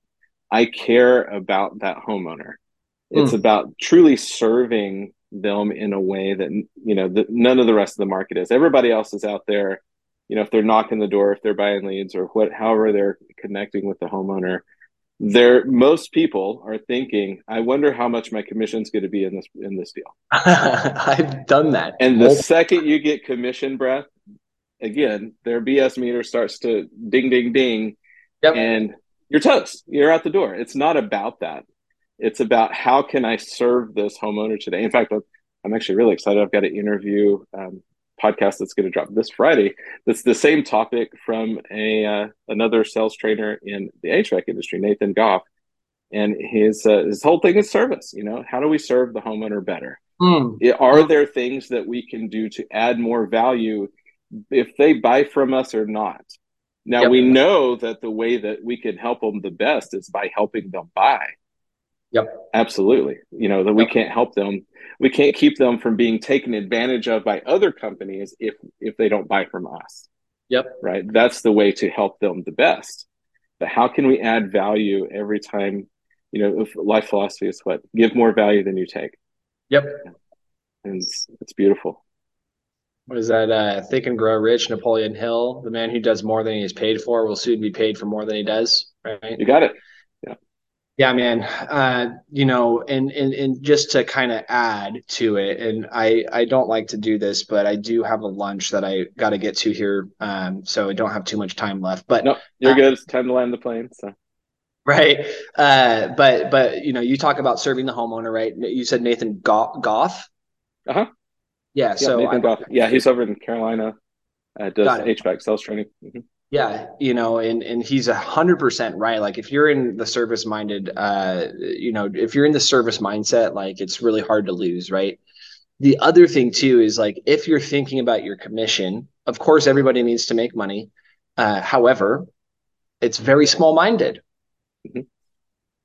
I care about that homeowner. It's about truly serving them in a way that, none of the rest of the market is. Everybody else is out there, if they're knocking the door, if they're buying leads or however they're connecting with the homeowner. Most people are thinking, I wonder how much my commission's going to be in this deal. I've done that. And the second you get commission breath, again, their BS meter starts to ding, ding, ding. Yep. And you're toast. You're out the door. It's not about that. It's about how can I serve this homeowner today? In fact, I'm actually really excited. I've got an interview podcast that's going to drop this Friday. That's the same topic from another sales trainer in the HVAC industry, Nathan Goff, and his whole thing is service. How do we serve the homeowner better? Are there things that we can do to add more value if they buy from us or not? Now we know that the way that we can help them the best is by helping them buy. Yep. Absolutely. That we can't help them. We can't keep them from being taken advantage of by other companies if they don't buy from us. Yep. Right. That's the way to help them the best. But how can we add value every time? Life philosophy is what? Give more value than you take. Yep. And it's beautiful. What is that? Think and Grow Rich, Napoleon Hill. The man who does more than he is paid for will soon be paid for more than he does. Right. You got it. Yeah, man. And just to kind of add to it, and I don't like to do this, but I do have a lunch that I got to get to here. So I don't have too much time left, but no, you're good. It's time to land the plane. So. Right. But you talk about serving the homeowner, right? You said Nathan Goff. Uh-huh. Yeah. So Nathan Goff. Yeah. He's over in Carolina. Does HVAC sales training. Mm-hmm. Yeah, and he's 100% right. Like if you're in the service minded, if you're in the service mindset, like it's really hard to lose, right? The other thing too is like if you're thinking about your commission, of course everybody needs to make money. However, it's very small minded. Mm-hmm.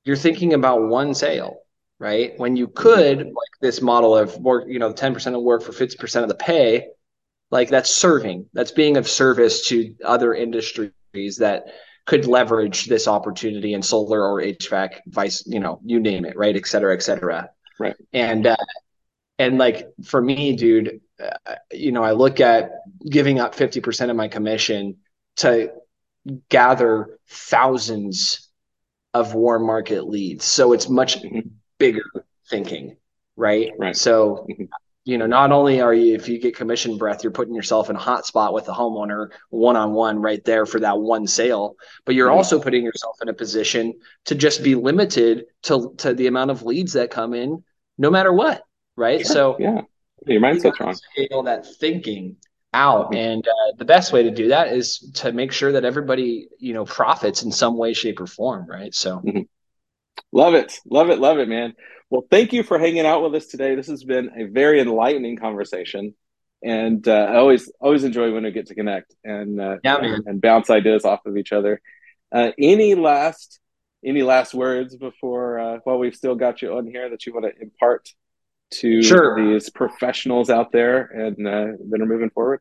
You're thinking about one sale, right? When you could like this model of work, 10% of work for 50% of the pay. Like that's serving, that's being of service to other industries that could leverage this opportunity in solar or HVAC, you name it, right? Et cetera, et cetera. Right. And like for me, dude, I look at giving up 50% of my commission to gather thousands of warm market leads. So it's much bigger thinking, right? Right. So. Not only are you, if you get commission breath, you're putting yourself in a hot spot with the homeowner one-on-one right there for that one sale, but you're also putting yourself in a position to just be limited to the amount of leads that come in no matter what, right? Yeah, so your mindset's wrong. Scale that thinking out. And the best way to do that is to make sure that everybody, profits in some way, shape or form, right? So. Mm-hmm. Love it, man. Well, thank you for hanging out with us today. This has been a very enlightening conversation, and I always enjoy when we get to connect and bounce ideas off of each other. Any last words before while we've still got you on here that you want to impart to these professionals out there and that are moving forward?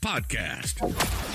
podcast.